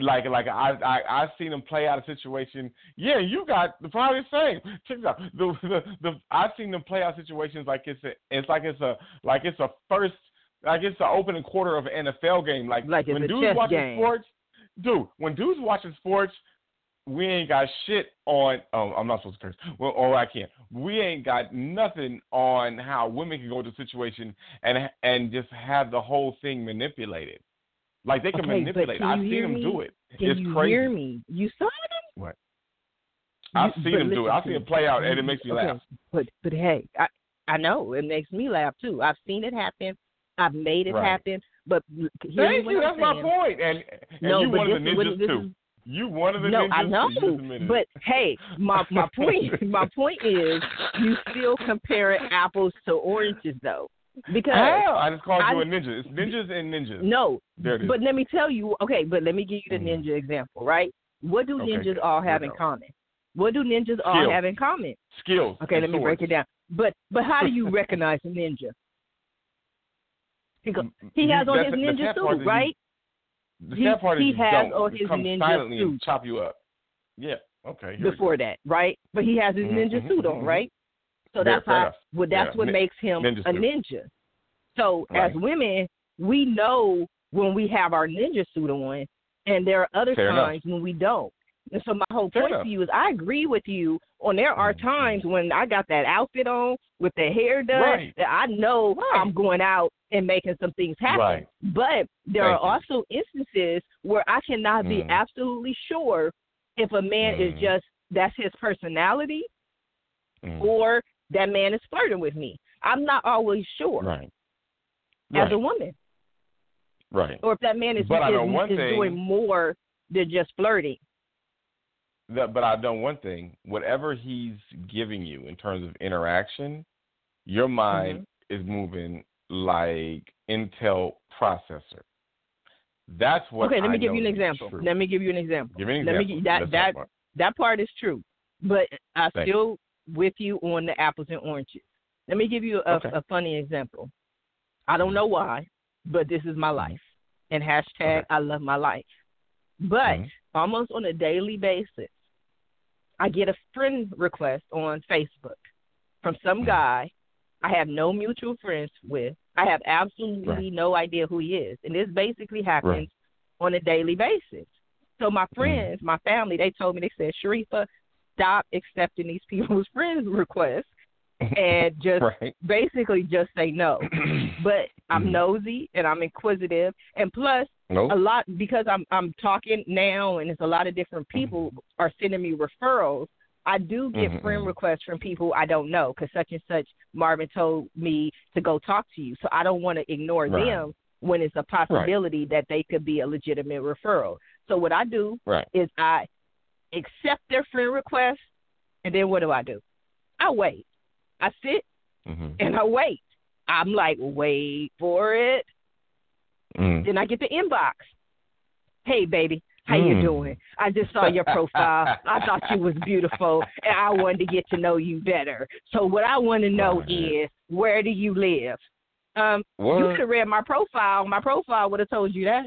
Like, like I, I, I've seen them play out a situation. Yeah, you got the probably the same. Check it out. The, the, the, I've seen them play out situations like it's, a, it's like it's a, like it's a first, like it's the opening quarter of an N F L game. Like, like when dudes watching game. sports, dude, when dudes watching sports, we ain't got shit on. Oh, I'm not supposed to curse. Well, or I can't. We ain't got nothing on how women can go to a situation and and just have the whole thing manipulated. Like, they can okay, manipulate. I've seen them me? do it. Can it's you crazy. You hear me? You saw them? What? I've you, seen them do it. I've seen it play out, and it makes me okay. laugh. But but hey, I I know it makes me laugh too. I've seen it happen. I've made it right. happen. But thank you. That's saying. my point. And, and no, you wanted the ninjas too. Is, You one of the no, I know, but hey, my my point my point is you still comparing apples to oranges though, because oh, I just called I, you a ninja. It's ninjas and ninjas. No, there it is. But let me tell you, okay, but let me give you the ninja mm. example, right? What do okay, ninjas all have in common? What do ninjas Skills. all have in common? Skills. Okay, let swords. me break it down. But but how do you recognize a ninja? He, go, he has on his ninja suit, right? The he, sad part is he has on his ninja suit. And chop you up. Yeah. Okay. Before that, right? But he has his mm-hmm, ninja mm-hmm, suit on, mm-hmm. right? So yeah, that's how. Well, that's yeah. what N- makes him ninja a ninja. So right. as women, we know when we have our ninja suit on, and there are other fair times enough. when we don't. And so my whole fair point enough. to you is, I agree with you. On there are mm-hmm. times when I got that outfit on with the hair done right. that I know right. I'm going out and making some things happen. Right. But there Thank are you. also instances where I cannot mm. be absolutely sure if a man mm. is just, that's his personality mm. or that man is flirting with me. I'm not always sure right. as right. a woman. Right. Or if that man is, is, is, is thing, doing more than just flirting. That, but I've done one thing. Whatever he's giving you in terms of interaction, your mind mm-hmm. is moving like Intel processor. That's what. Okay, let me I give you an example. Let me give you an example. Give me an example. Let me, that That's that part. that part is true, but I'm Thank still you. with you on the apples and oranges. Let me give you a, okay. a funny example. I don't know why, but this is my life, and hashtag okay. I love my life. But mm-hmm. almost on a daily basis, I get a friend request on Facebook from some guy I have no mutual friends with. I have absolutely right. no idea who he is. And this basically happens right. on a daily basis. So my friends, mm. my family, they told me, they said, Sharifa, stop accepting these people's friends requests and just right. basically just say no. But I'm nosy and I'm inquisitive. And plus, nope. a lot, because I'm I'm talking now and it's a lot of different people mm-hmm. are sending me referrals, I do get mm-hmm. friend requests from people I don't know because such and such Marvin told me to go talk to you. So I don't want to ignore right. them when it's a possibility right. that they could be a legitimate referral. So what I do right. is I accept their friend request, and then what do I do? I wait. I sit mm-hmm. and I wait. I'm like, wait for it. Mm. Then I get the inbox. Hey, baby, how mm. you doing? I just saw your profile. I thought you was beautiful, and I wanted to get to know you better. So what I want to know oh, is, where do you live? Um, what? You could have read my profile. My profile would have told you that.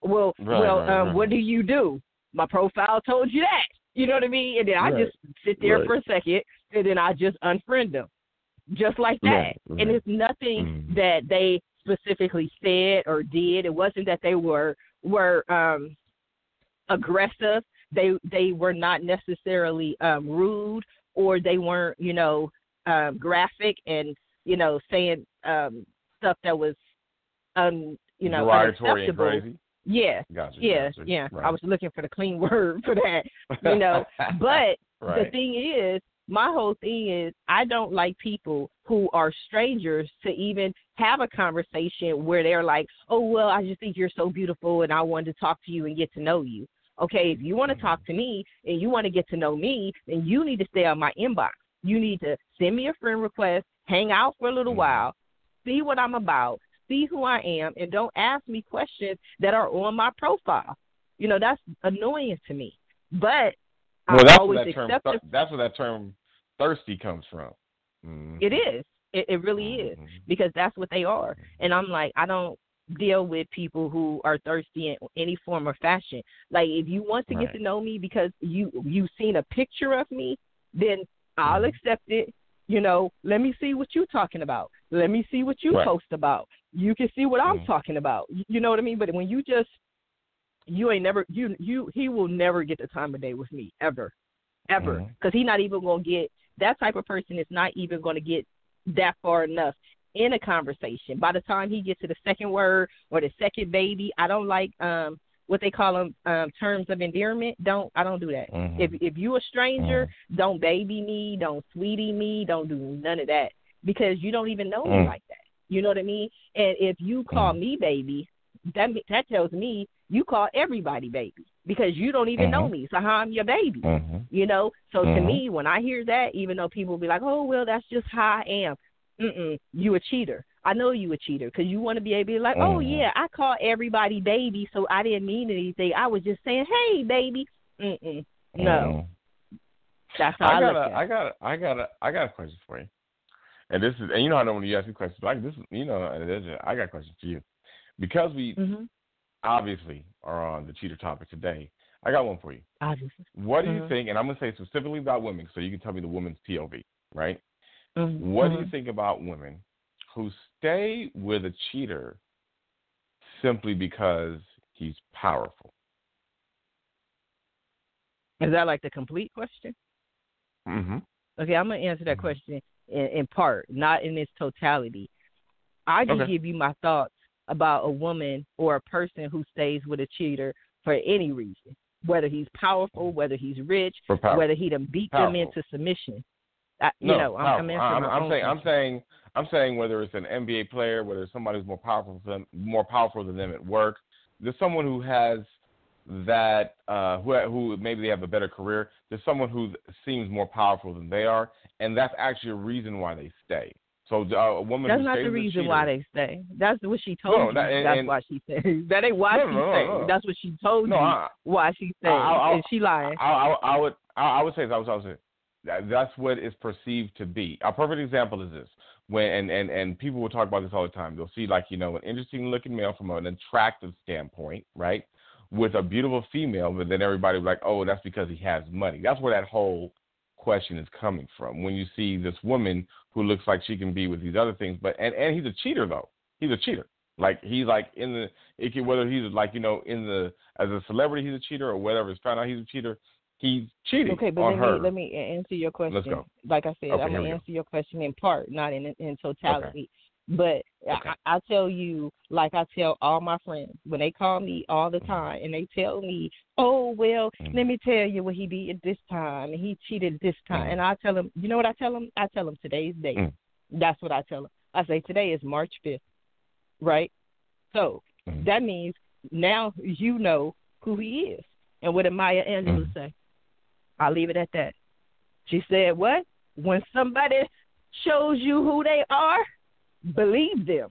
Well, right, well, right, um, right. what do you do? My profile told you that. You know what I mean? And then I right. just sit there right. for a second, and then I just unfriend them, just like that. Right, right. And it's nothing mm. that they specifically said or did. It wasn't that they were were um, aggressive. They they were not necessarily um, rude, or they weren't, you know, um, graphic and you know, saying um, stuff that was, um, you know, derogatory and crazy. Yeah, gotcha, yeah, gotcha. yeah. Right. I was looking for the clean word for that, you know. But right. the thing is, my whole thing is, I don't like people who are strangers to even have a conversation where they're like, oh, well, I just think you're so beautiful and I wanted to talk to you and get to know you. Okay, if you want to talk to me and you want to get to know me, then you need to stay on my inbox. You need to send me a friend request, hang out for a little while, see what I'm about, see who I am, and don't ask me questions that are on my profile. You know, that's annoying to me. But well, I always accept it. Th- that's where that term thirsty comes from. Mm-hmm. It is. It, it really is, mm-hmm. because that's what they are. And I'm like, I don't deal with people who are thirsty in any form or fashion. Like, if you want to right. get to know me because you, you've seen a picture of me, then I'll accept it. You know, let me see what you're talking about. Let me see what you right. post about. You can see what I'm mm-hmm. talking about. You know what I mean? But when you just, you ain't never, you, you, he will never get the time of day with me, ever, ever. Mm-hmm. Cause he's not even going to get, that type of person is not even going to get that far enough in a conversation. By the time he gets to the second word or the second baby, I don't like, um, what they call them, um, terms of endearment. Don't, I don't do that. Mm-hmm. If if you a stranger, mm-hmm. don't baby me, don't sweetie me, don't do none of that, because you don't even know mm-hmm. me like that. You know what I mean? And if you call mm-hmm. me baby, that that tells me you call everybody baby, because you don't even mm-hmm. know me. So how I'm your baby, mm-hmm. you know? So mm-hmm. to me, when I hear that, even though people will be like, oh, well, that's just how I am. Mm-mm, you a cheater. I know you a cheater, because you want to be able to be like, mm-hmm. oh, yeah, I call everybody baby, so I didn't mean anything. I was just saying, hey, baby. Mm-mm. No. Mm-hmm. That's how I, I got look a, at I got, a, I, got a, I got a question for you. And this is, and you know, I don't want you ask me questions, but I, this, you know, I got a question for you, because we mm-hmm. obviously are on the cheater topic today. I got one for you. Obviously. What do mm-hmm. you think? And I'm gonna say specifically about women, so you can tell me the woman's P O V, right? Mm-hmm. What mm-hmm. do you think about women who stay with a cheater simply because he's powerful? Is that like the complete question? Mm-hmm. Okay, I'm gonna answer that mm-hmm. question. In, in part, not in its totality. I just okay. give you my thoughts about a woman or a person who stays with a cheater for any reason, whether he's powerful, whether he's rich, whether he done beat powerful. them into submission. I, no, you know, I'm, I'm, I'm, I'm saying, I'm saying, I'm saying, whether it's an N B A player, whether it's somebody who's more powerful than more powerful than them at work, there's someone who has that, uh, who who maybe they have a better career. There's someone who seems more powerful than they are. And that's actually a reason why they stay. So uh, a woman. That's who not the reason cheater, why they stay. That's what she told no, you. That, and, that's and, why she stays. That ain't why no, she no, stays. No, no. That's what she told no, you. I, why she stays? And she lying. I, I, I would. I, I would say that. I would say that, that's what it's perceived to be. A perfect example is this. When and, and and people will talk about this all the time. They'll see, like, you know, an interesting looking male from an attractive standpoint, right, with a beautiful female, but then everybody will be like, oh, that's because he has money. That's where that whole question is coming from, when you see this woman who looks like she can be with these other things, but and, and he's a cheater though. He's a cheater. Like, he's like in the it can, whether he's like, you know, in the as a celebrity he's a cheater, or whatever, it's found out he's a cheater, he's cheating. Okay, but on let me her. let me answer your question. Let's go. Like I said, okay, I'm gonna answer go. your question in part, not in in totality. Okay. But okay. I, I tell you, like I tell all my friends when they call me all the time and they tell me, oh, well, mm-hmm. let me tell you what he did at this time, and he cheated this time. Mm-hmm. And I tell him, you know what I tell him? I tell him today's date. Mm-hmm. That's what I tell him. I say today is March fifth, right? So mm-hmm. that means now you know who he is. And what did Maya Angelou mm-hmm. say? I'll leave it at that. She said what? When somebody shows you who they are, believe them.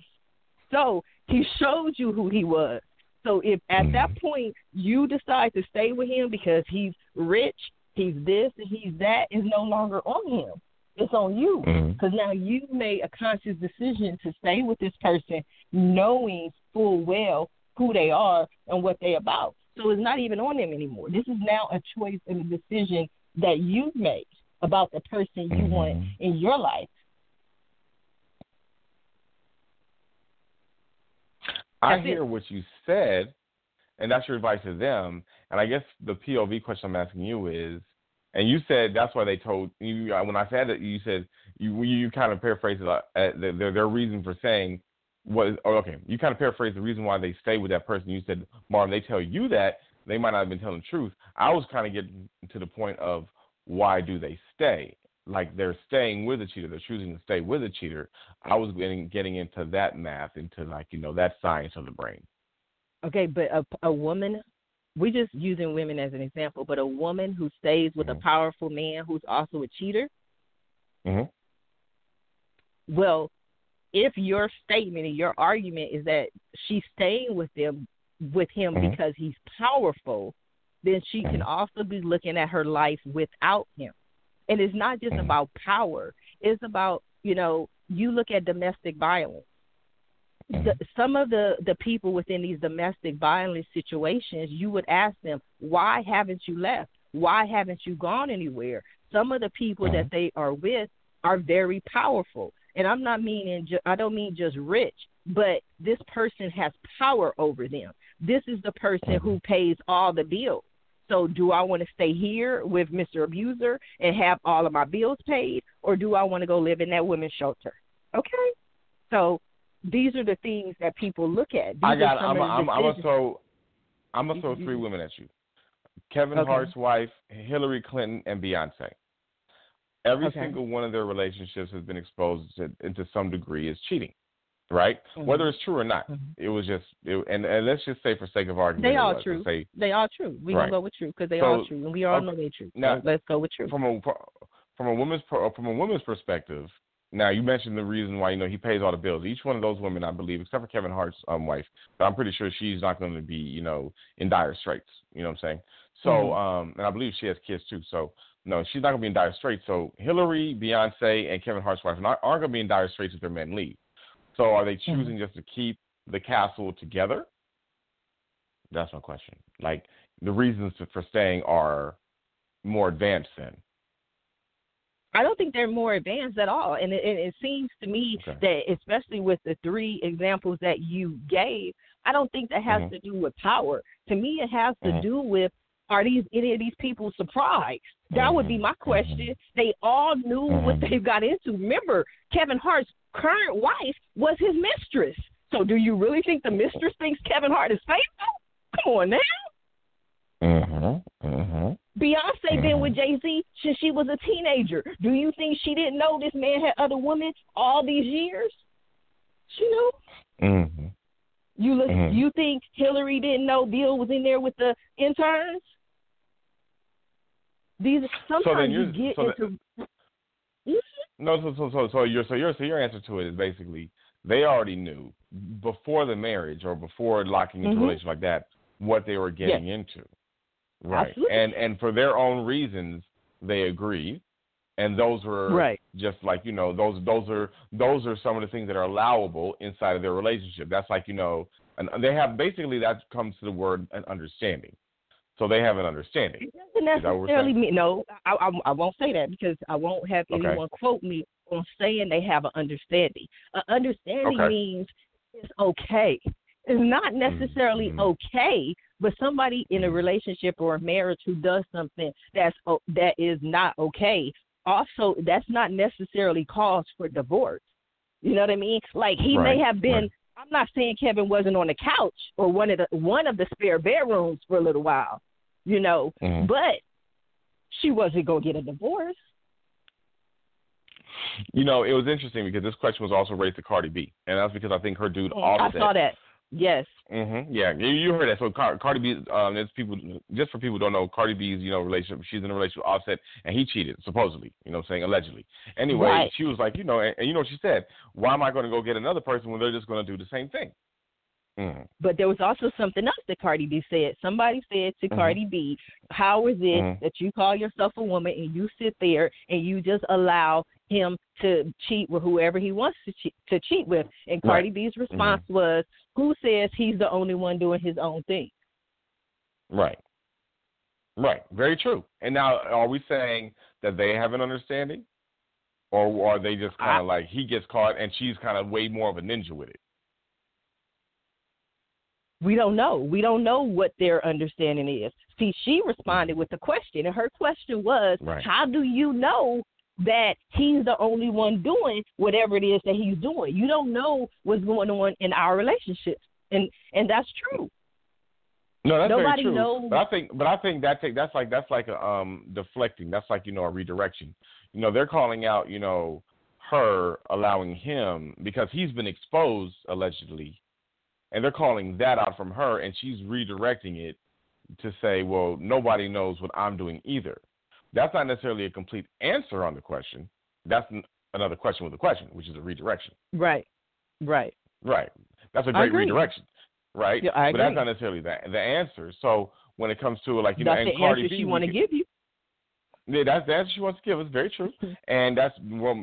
So he showed you who he was. So if at mm-hmm. that point you decide to stay with him because he's rich, he's this, and he's that, is no longer on him. It's on you, because mm-hmm. now you made a conscious decision to stay with this person knowing full well who they are and what they're about. So it's not even on them anymore. This is now a choice and a decision that you've made about the person you mm-hmm. want in your life. I that's hear it. What you said, and that's your advice to them. And I guess the P O V question I'm asking you is, And you said that's why they told you. When I said it, you said you you kind of paraphrased uh, their their reason for saying was oh, okay. You kind of paraphrased the reason why they stay with that person. You said, Marvin, they tell you that they might not have been telling the truth. I was kind of getting to the point of why do they stay? Like they're staying with a cheater, they're choosing to stay with a cheater. I was getting getting into that math, into like you know that science of the brain. Okay, but a, a woman. We're just using women as an example, but a woman who stays with mm-hmm. a powerful man who's also a cheater, mm-hmm. well, if your statement and your argument is that she's staying with them, with him mm-hmm. because he's powerful, then she mm-hmm. can also be looking at her life without him. And it's not just mm-hmm. about power. It's about, you know, you look at domestic violence. The, some of the, the people within these domestic violence situations, you would ask them, why haven't you left? Why haven't you gone anywhere? Some of the people mm-hmm. that they are with are very powerful. And I'm not meaning, ju- I don't mean just rich, but this person has power over them. This is the person mm-hmm. who pays all the bills. So do I want to stay here with Mister Abuser and have all of my bills paid? Or do I want to go live in that women's shelter? Okay. So these are the things that people look at. These I got. I'm going to throw. I'm going to throw three women at you: Kevin okay. Hart's wife, Hillary Clinton, and Beyonce. Every okay. single one of their relationships has been exposed to, to some degree, as cheating, right? Mm-hmm. Whether it's true or not, mm-hmm. it was just. It, and, and let's just say, for sake of argument, they all was, true. Say, they all true. We right. can go with true because they so, all true, and we all okay. know they're true. Now, so let's go with true. From a from a woman's from a woman's perspective. Now, you mentioned the reason why, you know, he pays all the bills. Each one of those women, I believe, except for Kevin Hart's um, wife, but I'm pretty sure she's not going to be, you know, in dire straits. You know what I'm saying? So, mm-hmm. um, and I believe she has kids, too. So, no, she's not going to be in dire straits. So, Hillary, Beyonce, and Kevin Hart's wife aren't going to be in dire straits if their men leave. So, are they choosing mm-hmm. just to keep the castle together? That's my question. Like, the reasons for staying are more advanced then. I don't think they're more advanced at all. And it, it seems to me okay. that especially with the three examples that you gave, I don't think that has mm-hmm. to do with power. To me, it has to mm-hmm. do with, are these any of these people surprised? That mm-hmm. would be my question. Mm-hmm. They all knew mm-hmm. what they got into. Remember, Kevin Hart's current wife was his mistress. So do you really think the mistress thinks Kevin Hart is faithful? Come on now. Mm-hmm. Mm-hmm. Beyonce mm-hmm. been with Jay Z since she was a teenager. Do you think she didn't know this man had other women all these years? She knew. Mm-hmm. You look. Mm-hmm. You think Hillary didn't know Bill was in there with the interns? These sometimes so you get so into. That, mm-hmm. No, so so so so your so your so your answer to it is basically they already knew before the marriage or before locking into mm-hmm. a relationship like that what they were getting yes. into. Right, absolutely. and and for their own reasons, they agreed, and those were right. just like you know those those are those are some of the things that are allowable inside of their relationship. That's like you know, and they have basically that comes to the word an understanding. So they have an understanding. It doesn't necessarily mean no. I, I I won't say that because I won't have anyone okay. quote me on saying they have an understanding. An understanding okay. means it's okay. It's not necessarily mm-hmm. okay. But somebody in a relationship or a marriage who does something that's that is not okay, also that's not necessarily cause for divorce. You know what I mean? Like he right, may have been. Right. I'm not saying Kevin wasn't on the couch or one of the one of the spare bedrooms for a little while, you know. Mm-hmm. But she wasn't gonna get a divorce. You know, it was interesting because this question was also raised to Cardi B, and that's because I think her dude mm-hmm. Offset. I saw that. Yes. Mm-hmm. Yeah, you heard that. So Car- Cardi B, um, there's people just for people who don't know, Cardi B's, you know, relationship. She's in a relationship with Offset, and he cheated supposedly. You know, what I'm saying allegedly. Anyway, right. she was like, you know, and, and you know, what she said, "Why am I going to go get another person when they're just going to do the same thing?" Mm-hmm. But there was also something else that Cardi B said. Somebody said to mm-hmm. Cardi B, "How is it mm-hmm. that you call yourself a woman and you sit there and you just allow him to cheat with whoever he wants to cheat, to cheat with?" And Cardi right. B's response mm-hmm. was, "Who says he's the only one doing his own thing?" Right. Right. Very true. And now, are we saying that they have an understanding, or are they just kind of like he gets caught and she's kind of way more of a ninja with it? We don't know. We don't know what their understanding is. See, she responded with a question, and her question was, right. How do you know that he's the only one doing whatever it is that he's doing? You don't know what's going on in our relationships, and and that's true. No, that's Nobody very true. Knows. But I think, but I think that take, that's like that's like a um, deflecting. That's like you know a redirection. You know, they're calling out you know her allowing him because he's been exposed allegedly. And they're calling that out from her, and she's redirecting it to say, well, nobody knows what I'm doing either. That's not necessarily a complete answer on the question. That's n- another question with a question, which is a redirection. Right, right. Right. That's a great redirection, right? Yeah, I agree. But that's not necessarily the, the answer. So when it comes to, like, you know, and Cardi B. That's the answer she wants to give you. Yeah, that's the answer she wants to give. It's very true. And that's well,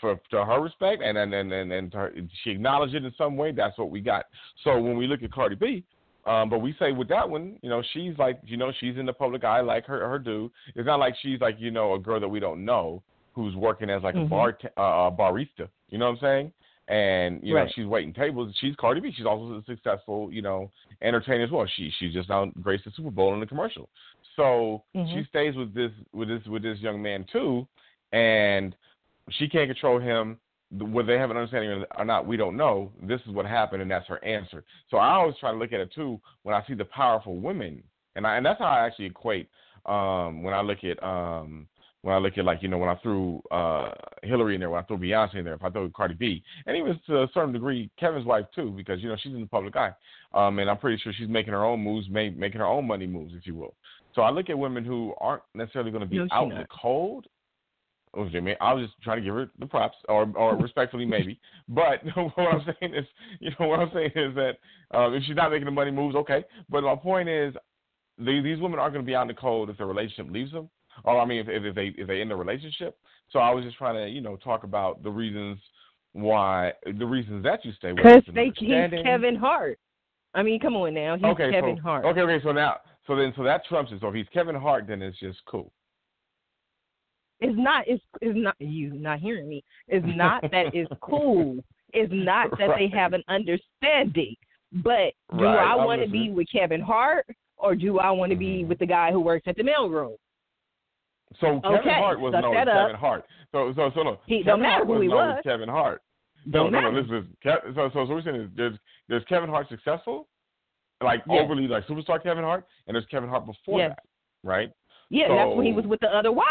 for, to her respect, and and, and, and, and her, she acknowledged it in some way. That's what we got. So when we look at Cardi B, um, but we say with that one, you know, she's like, you know, she's in the public eye like her, her dude. It's not like she's like, you know, a girl that we don't know who's working as like mm-hmm. a bar t- uh, barista. You know what I'm saying? And, you right. know, she's waiting tables. She's Cardi B. She's also a successful, you know, entertainer as well. She, she just now graced the Super Bowl in the commercial. So mm-hmm. she stays with this with this with this young man too, and she can't control him. Whether they have an understanding or not, we don't know. This is what happened, and that's her answer. So I always try to look at it too when I see the powerful women, and I, and that's how I actually equate um, when I look at um, when I look at like you know when I threw uh, Hillary in there, when I threw Beyonce in there, if I threw Cardi B, and even to a certain degree Kevin's wife too, because you know she's in the public eye, um, and I'm pretty sure she's making her own moves, make, making her own money moves, if you will. So I look at women who aren't necessarily going to be no, out in the cold. Oh, Jimmy, I was just trying to give her the props, or, or respectfully, maybe. But what I'm saying is, you know, what I'm saying is that uh, if she's not making the money moves, okay. But my point is, they, these women aren't going to be out in the cold if their relationship leaves them, or I mean, if, if they if they end the relationship. So I was just trying to, you know, talk about the reasons why, the reasons that you stay with. Because they he's Kevin Hart. I mean, come on now, he's okay, Kevin so, Hart. Okay, okay, so now. So then, so that trumps it. So if he's Kevin Hart, then it's just cool. It's not. It's, it's not. You not hearing me? It's not that it's cool. It's not that right. they have an understanding. But do right. I want to be with Kevin Hart, or do I want to mm-hmm. be with the guy who works at the mailroom? So Kevin okay. Hart was known as Kevin Hart. So so so no. He, Kevin no matter Hart who was he was. As Kevin Hart. No no, no no. This is Kev, so so so we're saying is there's there's Kevin Hart successful. Like yes. overly, like superstar Kevin Hart, and there's Kevin Hart before yes. that, right? Yeah, so, that's when he was with the other wife.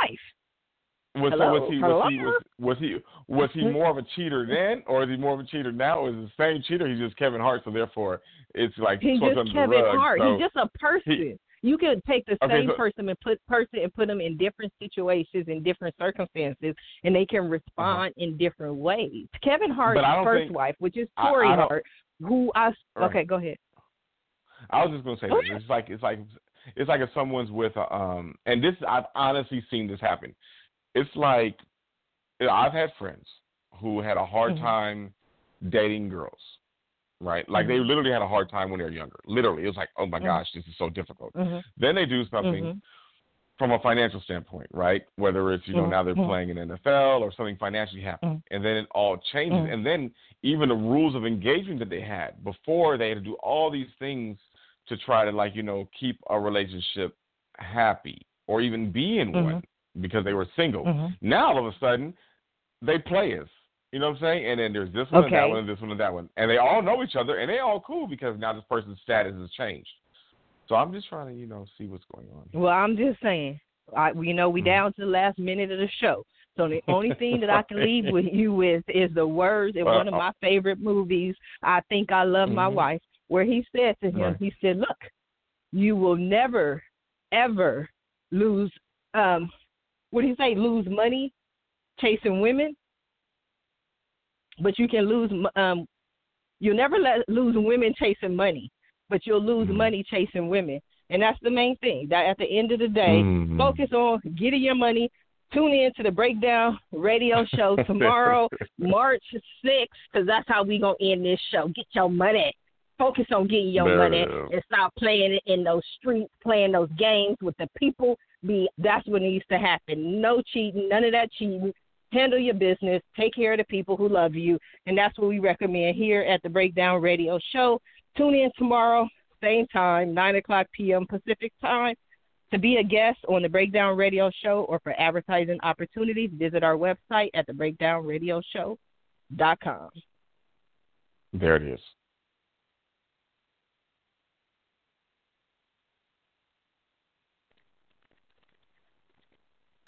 Was, Hello? So was, he, was, Hello? He, was, was he was he more of a cheater then, or is he more of a cheater now, or is he the same cheater? He's just Kevin Hart, so therefore it's like he's just under Kevin the rug, Hart. So. He's just a person. He, you could take the okay, same so, person and put person and put them in different situations, in different circumstances, and they can respond uh-huh. in different ways. Kevin Hart's first think, wife, which is Tory I, I Hart, who I right. okay, go ahead. I was just gonna say this. It's like it's like it's like if someone's with a, um, and this I've honestly seen this happen. It's like I've had friends who had a hard mm-hmm. time dating girls, right? Like mm-hmm. they literally had a hard time when they were younger. Literally, it was like, oh my mm-hmm. gosh, this is so difficult. Mm-hmm. Then they do something mm-hmm. from a financial standpoint, right? Whether it's you know mm-hmm. now they're playing in the N F L or something financially happens, mm-hmm. and then it all changes, mm-hmm. and then even the rules of engagement that they had before they had to do all these things. To try to, like, you know, keep a relationship happy or even be in mm-hmm. one because they were single. Mm-hmm. Now, all of a sudden, they players. You know what I'm saying? And then there's this one okay. and that one and this one and that one. And they all know each other, and they all cool because now this person's status has changed. So I'm just trying to, you know, see what's going on here. Well, I'm just saying, I, you know, we down to the last minute of the show. So the only thing that I can leave with you with is the words in uh, one of my favorite movies, I Think I Love mm-hmm. My Wife. Where he said to him, right. he said, look, you will never, ever lose, um, what do you say, lose money chasing women, but you can lose, um, you'll never let, lose women chasing money, but you'll lose mm-hmm. money chasing women. And that's the main thing, that at the end of the day, mm-hmm. focus on getting your money. Tune in to the Breakdown Radio Show tomorrow, March sixth, because that's how we're going to end this show. Get your money. Focus on getting your money and stop playing it in those streets, playing those games with the people. Be That's what needs to happen. No cheating, none of that cheating. Handle your business. Take care of the people who love you. And that's what we recommend here at the Breakdown Radio Show. Tune in tomorrow. same time, nine o'clock p.m. Pacific time. To be a guest on the Breakdown Radio Show or for advertising opportunities, visit our website at the breakdown radio show dot com. There it is.